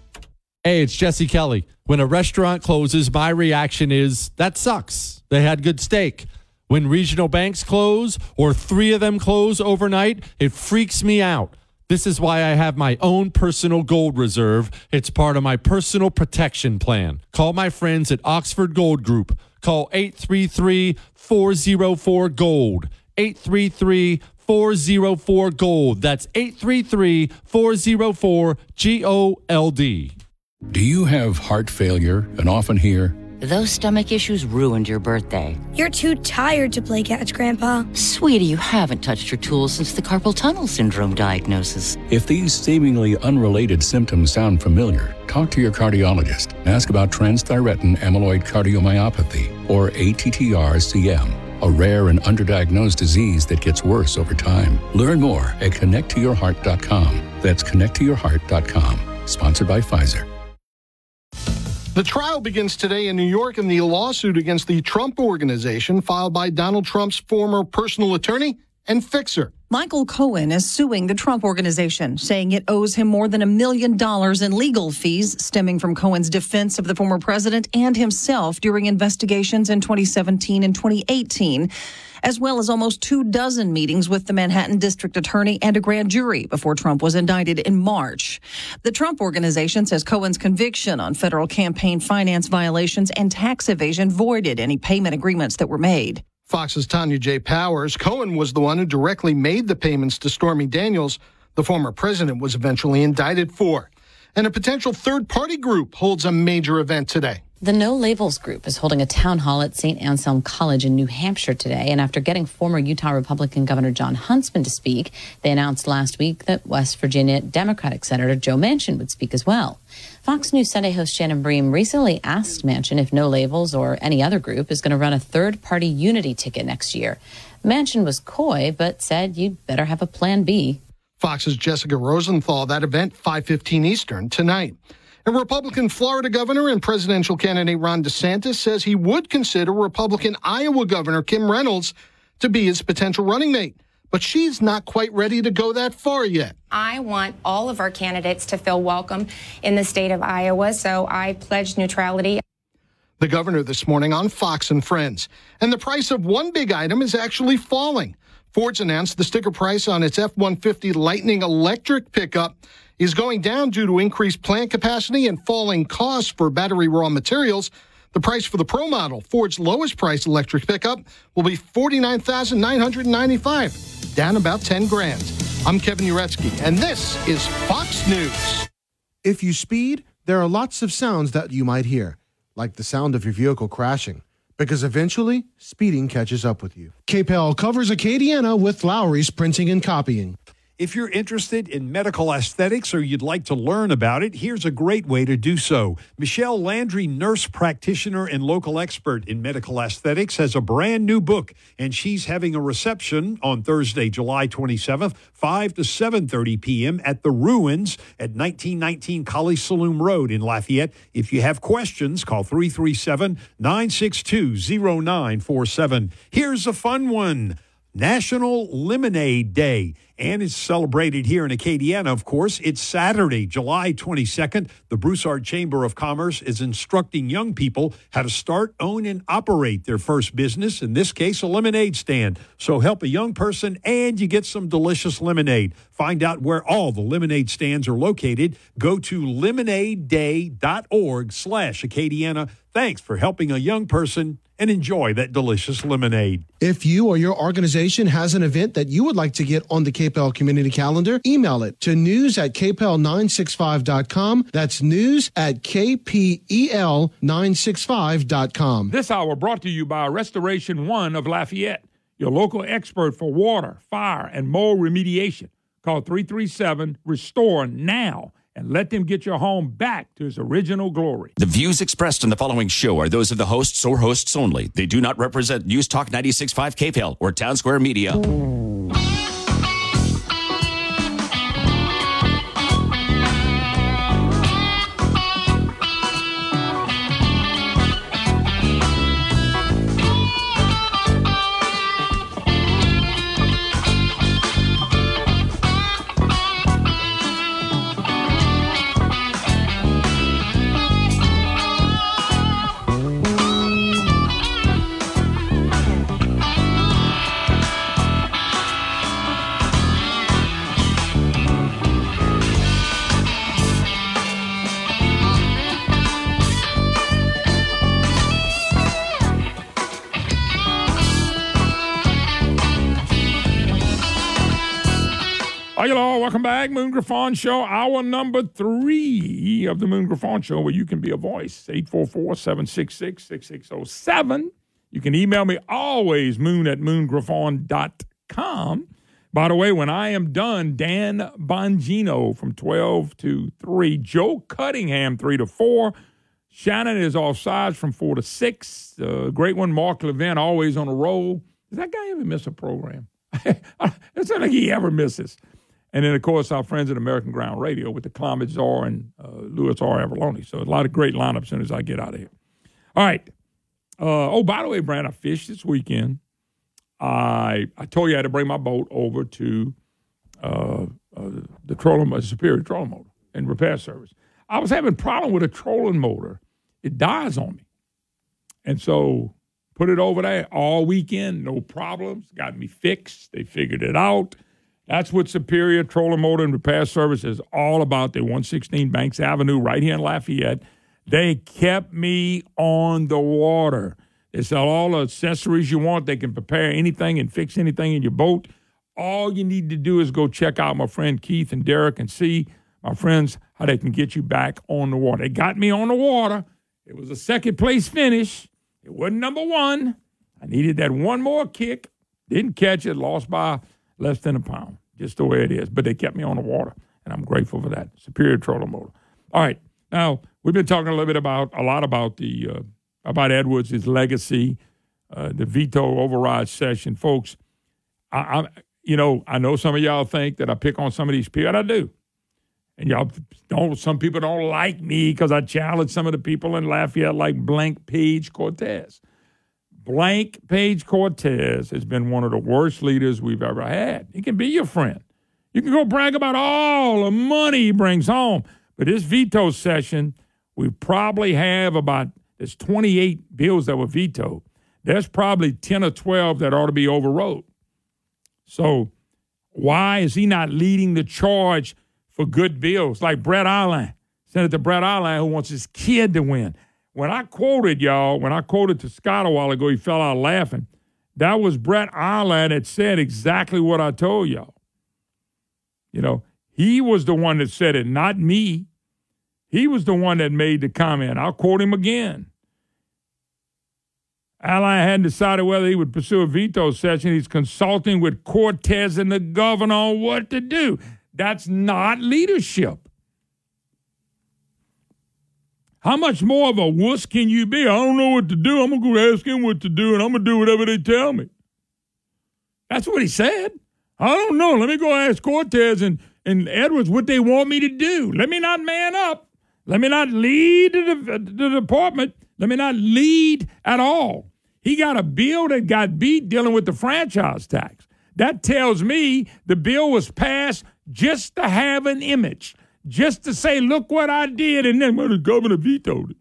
Hey, it's Jesse Kelly. When a restaurant closes, my reaction is, that sucks. They had good steak. When regional banks close or three of them close overnight, it freaks me out. This is why I have my own personal gold reserve. It's part of my personal protection plan. Call my friends at Oxford Gold Group. Call 833-404-GOLD. 833-404-GOLD. That's 833-404-GOLD. Do you have heart failure and often hear, those stomach issues ruined your birthday? You're too tired to play catch, Grandpa. Sweetie, you haven't touched your tools since the carpal tunnel syndrome diagnosis. If these seemingly unrelated symptoms sound familiar, talk to your cardiologist. Ask about transthyretin amyloid cardiomyopathy, or ATTR-CM, a rare and underdiagnosed disease that gets worse over time. Learn more at connecttoyourheart.com. That's connecttoyourheart.com. Sponsored by Pfizer. The trial begins today in New York in the lawsuit against the Trump Organization filed by Donald Trump's former personal attorney and fixer. Michael Cohen is suing the Trump Organization, saying it owes him more than $1 million in legal fees stemming from Cohen's defense of the former president and himself during investigations in 2017 and 2018, as well as almost 24 meetings with the Manhattan district attorney and a grand jury before Trump was indicted in March. The Trump Organization says Cohen's conviction on federal campaign finance violations and tax evasion voided any payment agreements that were made. Fox's Tanya J. Powers. Cohen was the one who directly made the payments to Stormy Daniels, the former president was eventually indicted for. And a potential third-party group holds a major event today. The No Labels Group is holding a town hall at St. Anselm College in New Hampshire today, and after getting former Utah Republican Governor Jon Huntsman to speak, they announced last week that West Virginia Democratic Senator Joe Manchin would speak as well. Fox News Sunday host Shannon Bream recently asked Manchin if No Labels or any other group is going to run a third-party unity ticket next year. Manchin was coy, but said you'd better have a plan B. Fox's Jessica Rosenthal, that event, 5:15 Eastern tonight. And Republican Florida governor and presidential candidate Ron DeSantis says he would consider Republican Iowa Governor Kim Reynolds to be his potential running mate. But she's not quite ready to go that far yet. I want all of our candidates to feel welcome in the state of Iowa, so I pledge neutrality. The governor this morning on Fox and Friends. And the price of one big item is actually falling. Ford's announced the sticker price on its F-150 Lightning electric pickup is going down due to increased plant capacity and falling costs for battery raw materials. The price for the Pro model, Ford's lowest priced electric pickup, will be $49,995, down about $10,000. I'm Kevin Uretsky, and this is Fox News. If you speed, there are lots of sounds that you might hear, like the sound of your vehicle crashing, because eventually, speeding catches up with you. KPEL covers Acadiana with Lowry's Printing and Copying. If you're interested in medical aesthetics or you'd like to learn about it, here's a great way to do so. Michelle Landry, nurse practitioner and local expert in medical aesthetics, has a brand new book, and she's having a reception on Thursday, July 27th, 5 to 7:30 p.m. at The Ruins at 1919 College Saloon Road in Lafayette. If you have questions, call 337-962-0947. Here's a fun one. National Lemonade Day, and it's celebrated here in Acadiana, of course. It's Saturday, July 22nd. The Broussard Chamber of Commerce is instructing young people how to start, own, and operate their first business, in this case, a lemonade stand. So help a young person, and you get some delicious lemonade. Find out where all the lemonade stands are located. Go to lemonadeday.org/Acadiana. Thanks for helping a young person and enjoy that delicious lemonade. If you or your organization has an event that you would like to get on the KPEL community calendar, email it to news@kpel965.com. That's news@kpel965.com. This hour brought to you by Restoration One of Lafayette, your local expert for water, fire, and mold remediation. Call 337-RESTORE now and let them get your home back to its original glory. The views expressed in the following show are those of the hosts or hosts only. They do not represent News Talk 96.5 KPEL or Town Square Media. welcome back. Moon Griffon Show, hour number 3 of the Moon Griffon Show, where you can be a voice. 844-766-6607. You can email me always, moon@moongriffon.com. By the way, when I am done, Dan Bongino from 12 to 3. Joe Cunningham, 3 to 4. Shannon is offsides from 4 to 6. Great one, Mark Levin, always on a roll. Does that guy ever miss a program? It's not like he ever misses. And then, of course, our friends at American Ground Radio with the Climate Czar and Louis R. Avalone. So a lot of great lineups as soon as I get out of here. All right. By the way, Brand, I fished this weekend. I told you I had to bring my boat over to the trolling motor, Superior Trolling Motor and Repair Service. I was having a problem with a trolling motor. It dies on me. And so put it over there all weekend, no problems. Got me fixed. They figured it out. That's what Superior Trolling Motor and Repair Service is all about. They're 116 Banks Avenue right here in Lafayette. They kept me on the water. They sell all the accessories you want. They can prepare anything and fix anything in your boat. All you need to do is go check out my friend Keith and Derek and see, my friends, how they can get you back on the water. They got me on the water. It was a second place finish. It wasn't number one. I needed that one more kick. Didn't catch it. Lost by less than a pound. Just the way it is. But they kept me on the water, and I'm grateful for that. Superior Trolling Motor. All right. Now, we've been talking a lot about the about Edwards, his legacy, the veto override session, folks. I know some of y'all think that I pick on some of these people, and I do. And y'all don't. Some people don't like me because I challenge some of the people in Lafayette, like Blank Page Cortez. Blank Page Cortez has been one of the worst leaders we've ever had. He can be your friend. You can go brag about all the money he brings home. But this veto session, we probably have there's 28 bills that were vetoed. There's probably 10 or 12 that ought to be overrode. So why is he not leading the charge for good bills? Like Brett Ireland, Senator Brett Ireland, who wants his kid to win. When I quoted to Scott a while ago, he fell out laughing. That was Brett Ireland that said exactly what I told y'all. He was the one that said it, not me. He was the one that made the comment. I'll quote him again. Ally hadn't decided whether he would pursue a veto session. He's consulting with Cortez and the governor on what to do. That's not leadership. How much more of a wuss can you be? I don't know what to do. I'm going to go ask him what to do, and I'm going to do whatever they tell me. That's what he said. I don't know. Let me go ask Cortez and Edwards what they want me to do. Let me not man up. Let me not lead the department. Let me not lead at all. He got a bill that got beat dealing with the franchise tax. That tells me the bill was passed just to have an image, just to say, look what I did, and then the governor vetoed it.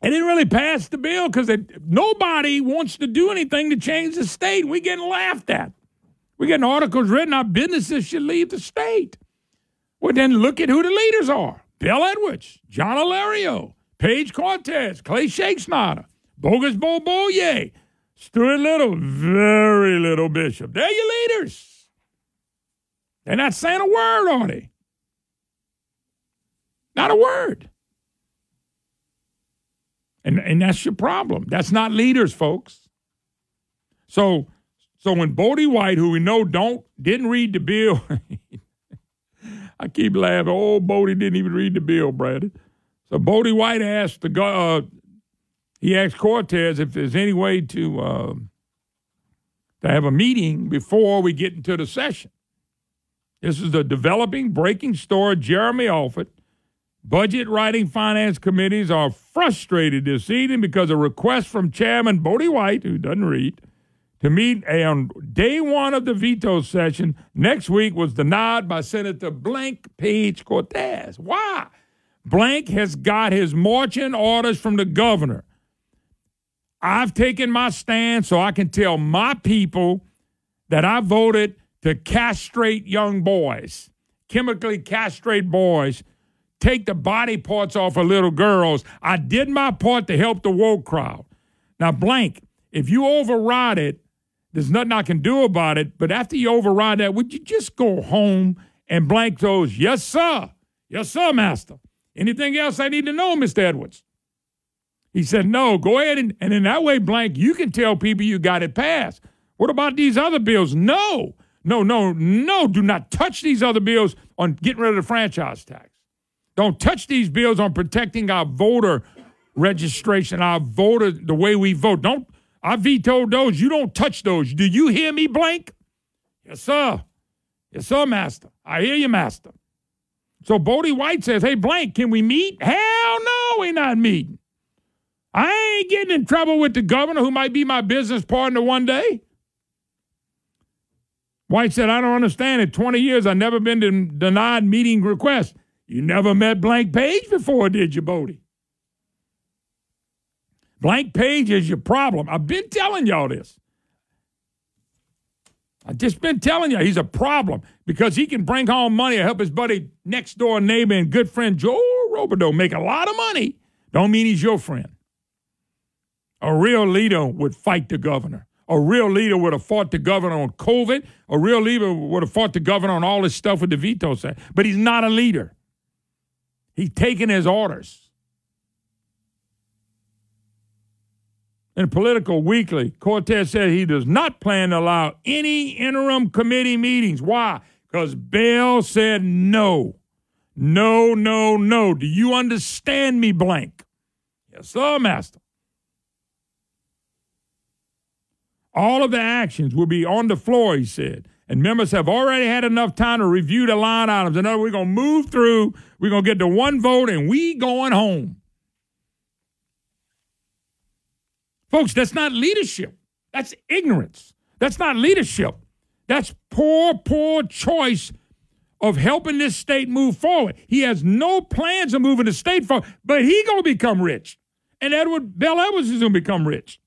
They didn't really pass the bill because nobody wants to do anything to change the state. We're getting laughed at. We're getting articles written, our businesses should leave the state. Well, then look at who the leaders are. Bel Edwards, John Alario, Paige Cortez, Clay Shakesnada, Bogus Bo Boye, Stuart Little, very little Bishop. They're your leaders. They're not saying a word, are they? Not a word. And that's your problem. That's not leaders, folks. So when Bodi White, who we know didn't read the bill, I keep laughing. Oh, Bodi didn't even read the bill, Brandon. So Bodi White asked asked Cortez if there's any way to have a meeting before we get into the session. This is the developing breaking story. Jeremy Alford, budget writing finance committees are frustrated this evening because a request from Chairman Bodi White, who doesn't read, to meet on day one of the veto session next week was denied by Senator Blank Page Cortez. Why? Blank has got his marching orders from the governor. I've taken my stand so I can tell my people that I voted to castrate young boys, chemically castrate boys, take the body parts off of little girls. I did my part to help the woke crowd. Now, Blank, if you override it, There's nothing I can do about it. But after you override that, would you just go home and blank those, yes, sir. Yes, sir, master. Anything else I need to know, Mr. Edwards? He said, no, go ahead. And in that way, blank, you can tell people you got it passed. What about these other bills? No. Do not touch these other bills on getting rid of the franchise tax. Don't touch these bills on protecting our voter registration, our voter, the way we vote. I vetoed those. You don't touch those. Do you hear me, blank? Yes, sir. Yes, sir, master. I hear you, master. So Bodi White says, hey, blank, can we meet? Hell no, we're not meeting. I ain't getting in trouble with the governor who might be my business partner one day. White said, I don't understand. In 20 years, I've never been denied meeting requests. You never met Blank Page before, did you, Bodi? Blank Page is your problem. I've been telling y'all this. I've just been telling you he's a problem because he can bring home money or help his buddy, next door neighbor, and good friend Joe Robideau make a lot of money. Don't mean he's your friend. A real leader would fight the governor. A real leader would have fought the governor on COVID. A real leader would have fought the governor on all this stuff with the veto set. But he's not a leader. He's taking his orders. In Political Weekly, Cortez said he does not plan to allow any interim committee meetings. Why? Because Bell said no. No. Do you understand me, blank? Yes, sir, master. All of the actions will be on the floor, he said. And members have already had enough time to review the line items. In other words, we're going to move through. We're going to get to one vote, and we going home. Folks, that's not leadership. That's ignorance. That's not leadership. That's poor choice of helping this state move forward. He has no plans of moving the state forward, but he going to become rich. And Bel Edwards is going to become rich.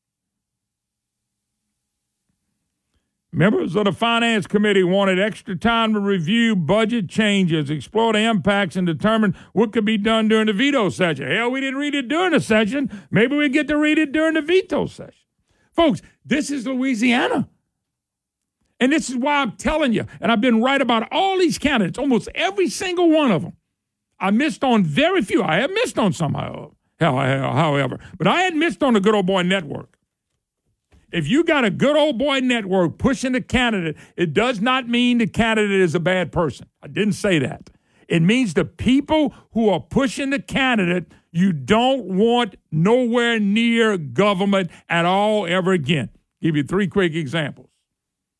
Members of the Finance Committee wanted extra time to review budget changes, explore the impacts, and determine what could be done during the veto session. Hell, we didn't read it during the session. Maybe we get to read it during the veto session. Folks, this is Louisiana. And this is why I'm telling you, and I've been right about all these candidates, almost every single one of them. I missed on very few. I have missed on some, however. But I had missed on the Good Old Boy Network. If you got a Good Old Boy Network pushing the candidate, it does not mean the candidate is a bad person. I didn't say that. It means the people who are pushing the candidate, you don't want nowhere near government at all ever again. Give you three quick examples,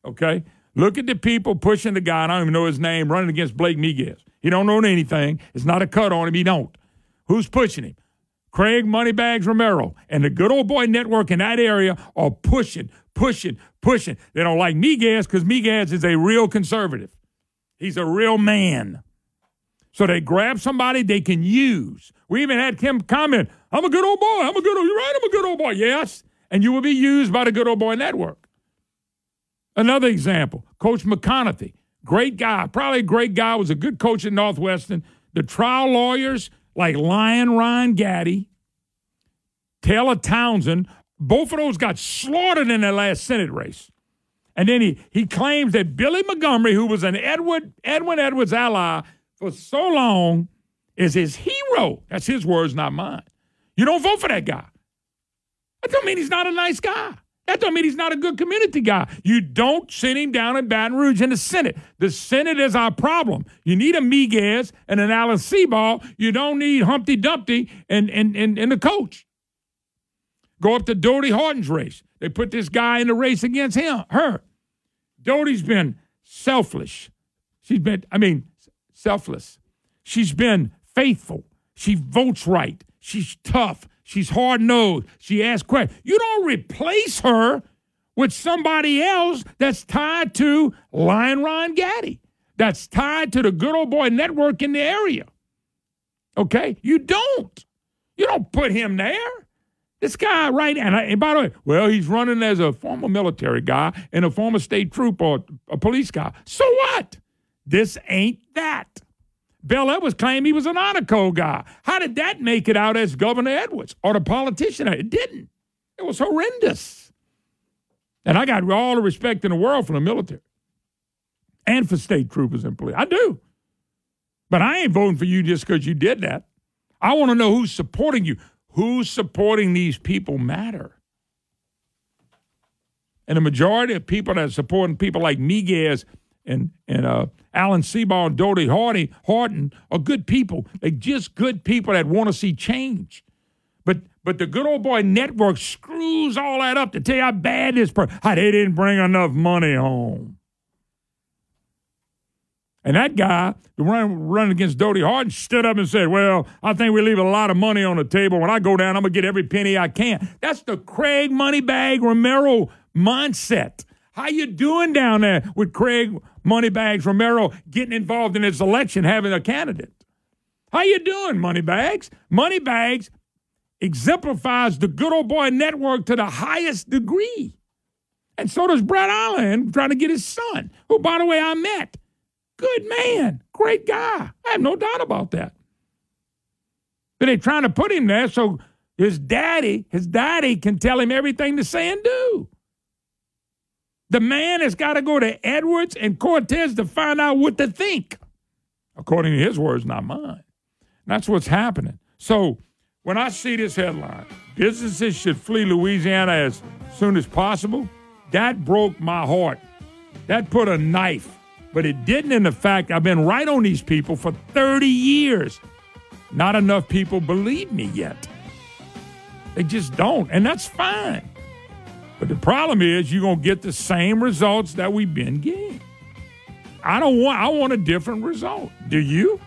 okay? Look at the people pushing the guy, and I don't even know his name, running against Blake Miguez. He don't know anything. It's not a cut on him. He don't. Who's pushing him? Craig Moneybags Romero and the Good Old Boy Network in that area are pushing. They don't like Miguez because Miguez is a real conservative. He's a real man. So they grab somebody they can use. We even had Kim comment, I'm a good old boy. I'm a good old boy. Yes. And you will be used by the Good Old Boy Network. Another example, Coach McConathy. Great guy. Probably a great guy. Was a good coach at Northwestern. The trial lawyers, like Lion Ryan Gaddy, Taylor Townsend, both of those got slaughtered in their last Senate race. And then he claims that Billy Montgomery, who was an Edwin Edwards ally for so long, is his hero. That's his words, not mine. You don't vote for that guy. That don't mean he's not a nice guy. That don't mean he's not a good community guy. You don't send him down in Baton Rouge in the Senate. The Senate is our problem. You need a Miguez and an Alan Seaball. You don't need Humpty Dumpty and the coach. Go up to Dodie Horton's race. They put this guy in the race against her. Dodie's been selfish. Selfless. She's been faithful. She votes right. She's tough. She's hard-nosed. She asks questions. You don't replace her with somebody else that's tied to Lion Ron Gaddy, that's tied to the Good Old Boy Network in the area. Okay? You don't. You don't put him there. This guy right now, and by the way, well, he's running as a former military guy and a former state troop or a police guy. So what? This ain't that. Bel Edwards claimed he was an honor code guy. How did that make it out as Governor Edwards or the politician? It didn't. It was horrendous. And I got all the respect in the world for the military and for state troopers and police. I do. But I ain't voting for you just because you did that. I want to know who's supporting you. Who's supporting these people matter. And the majority of people that are supporting people like Miguez and Alan Seabaugh and Dodie Houghton are good people. They're just good people that want to see change. But the good old boy network screws all that up to tell you how bad this person, how they didn't bring enough money home. And that guy, the run against Dodie Houghton, stood up and said, well, I think we leave a lot of money on the table. When I go down, I'm going to get every penny I can. That's the Craig Moneybag Romero mindset. How you doing down there with Craig Moneybags Romero getting involved in this election, having a candidate? How you doing, Moneybags? Moneybags exemplifies the good old boy network to the highest degree. And so does Brett Allen trying to get his son, who, by the way, I met. Good man. Great guy. I have no doubt about that. But they're trying to put him there so his daddy can tell him everything to say and do. The man has got to go to Edwards and Cortez to find out what to think. According to his words, not mine. That's what's happening. So when I see this headline, businesses should flee Louisiana as soon as possible, that broke my heart. That put a knife. But it didn't in the fact I've been right on these people for 30 years. Not enough people believe me yet. They just don't, and that's fine. But the problem is you're going to get the same results that we've been getting. I want a different result. Do you?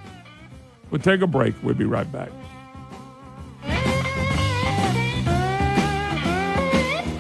We'll take a break. We'll be right back.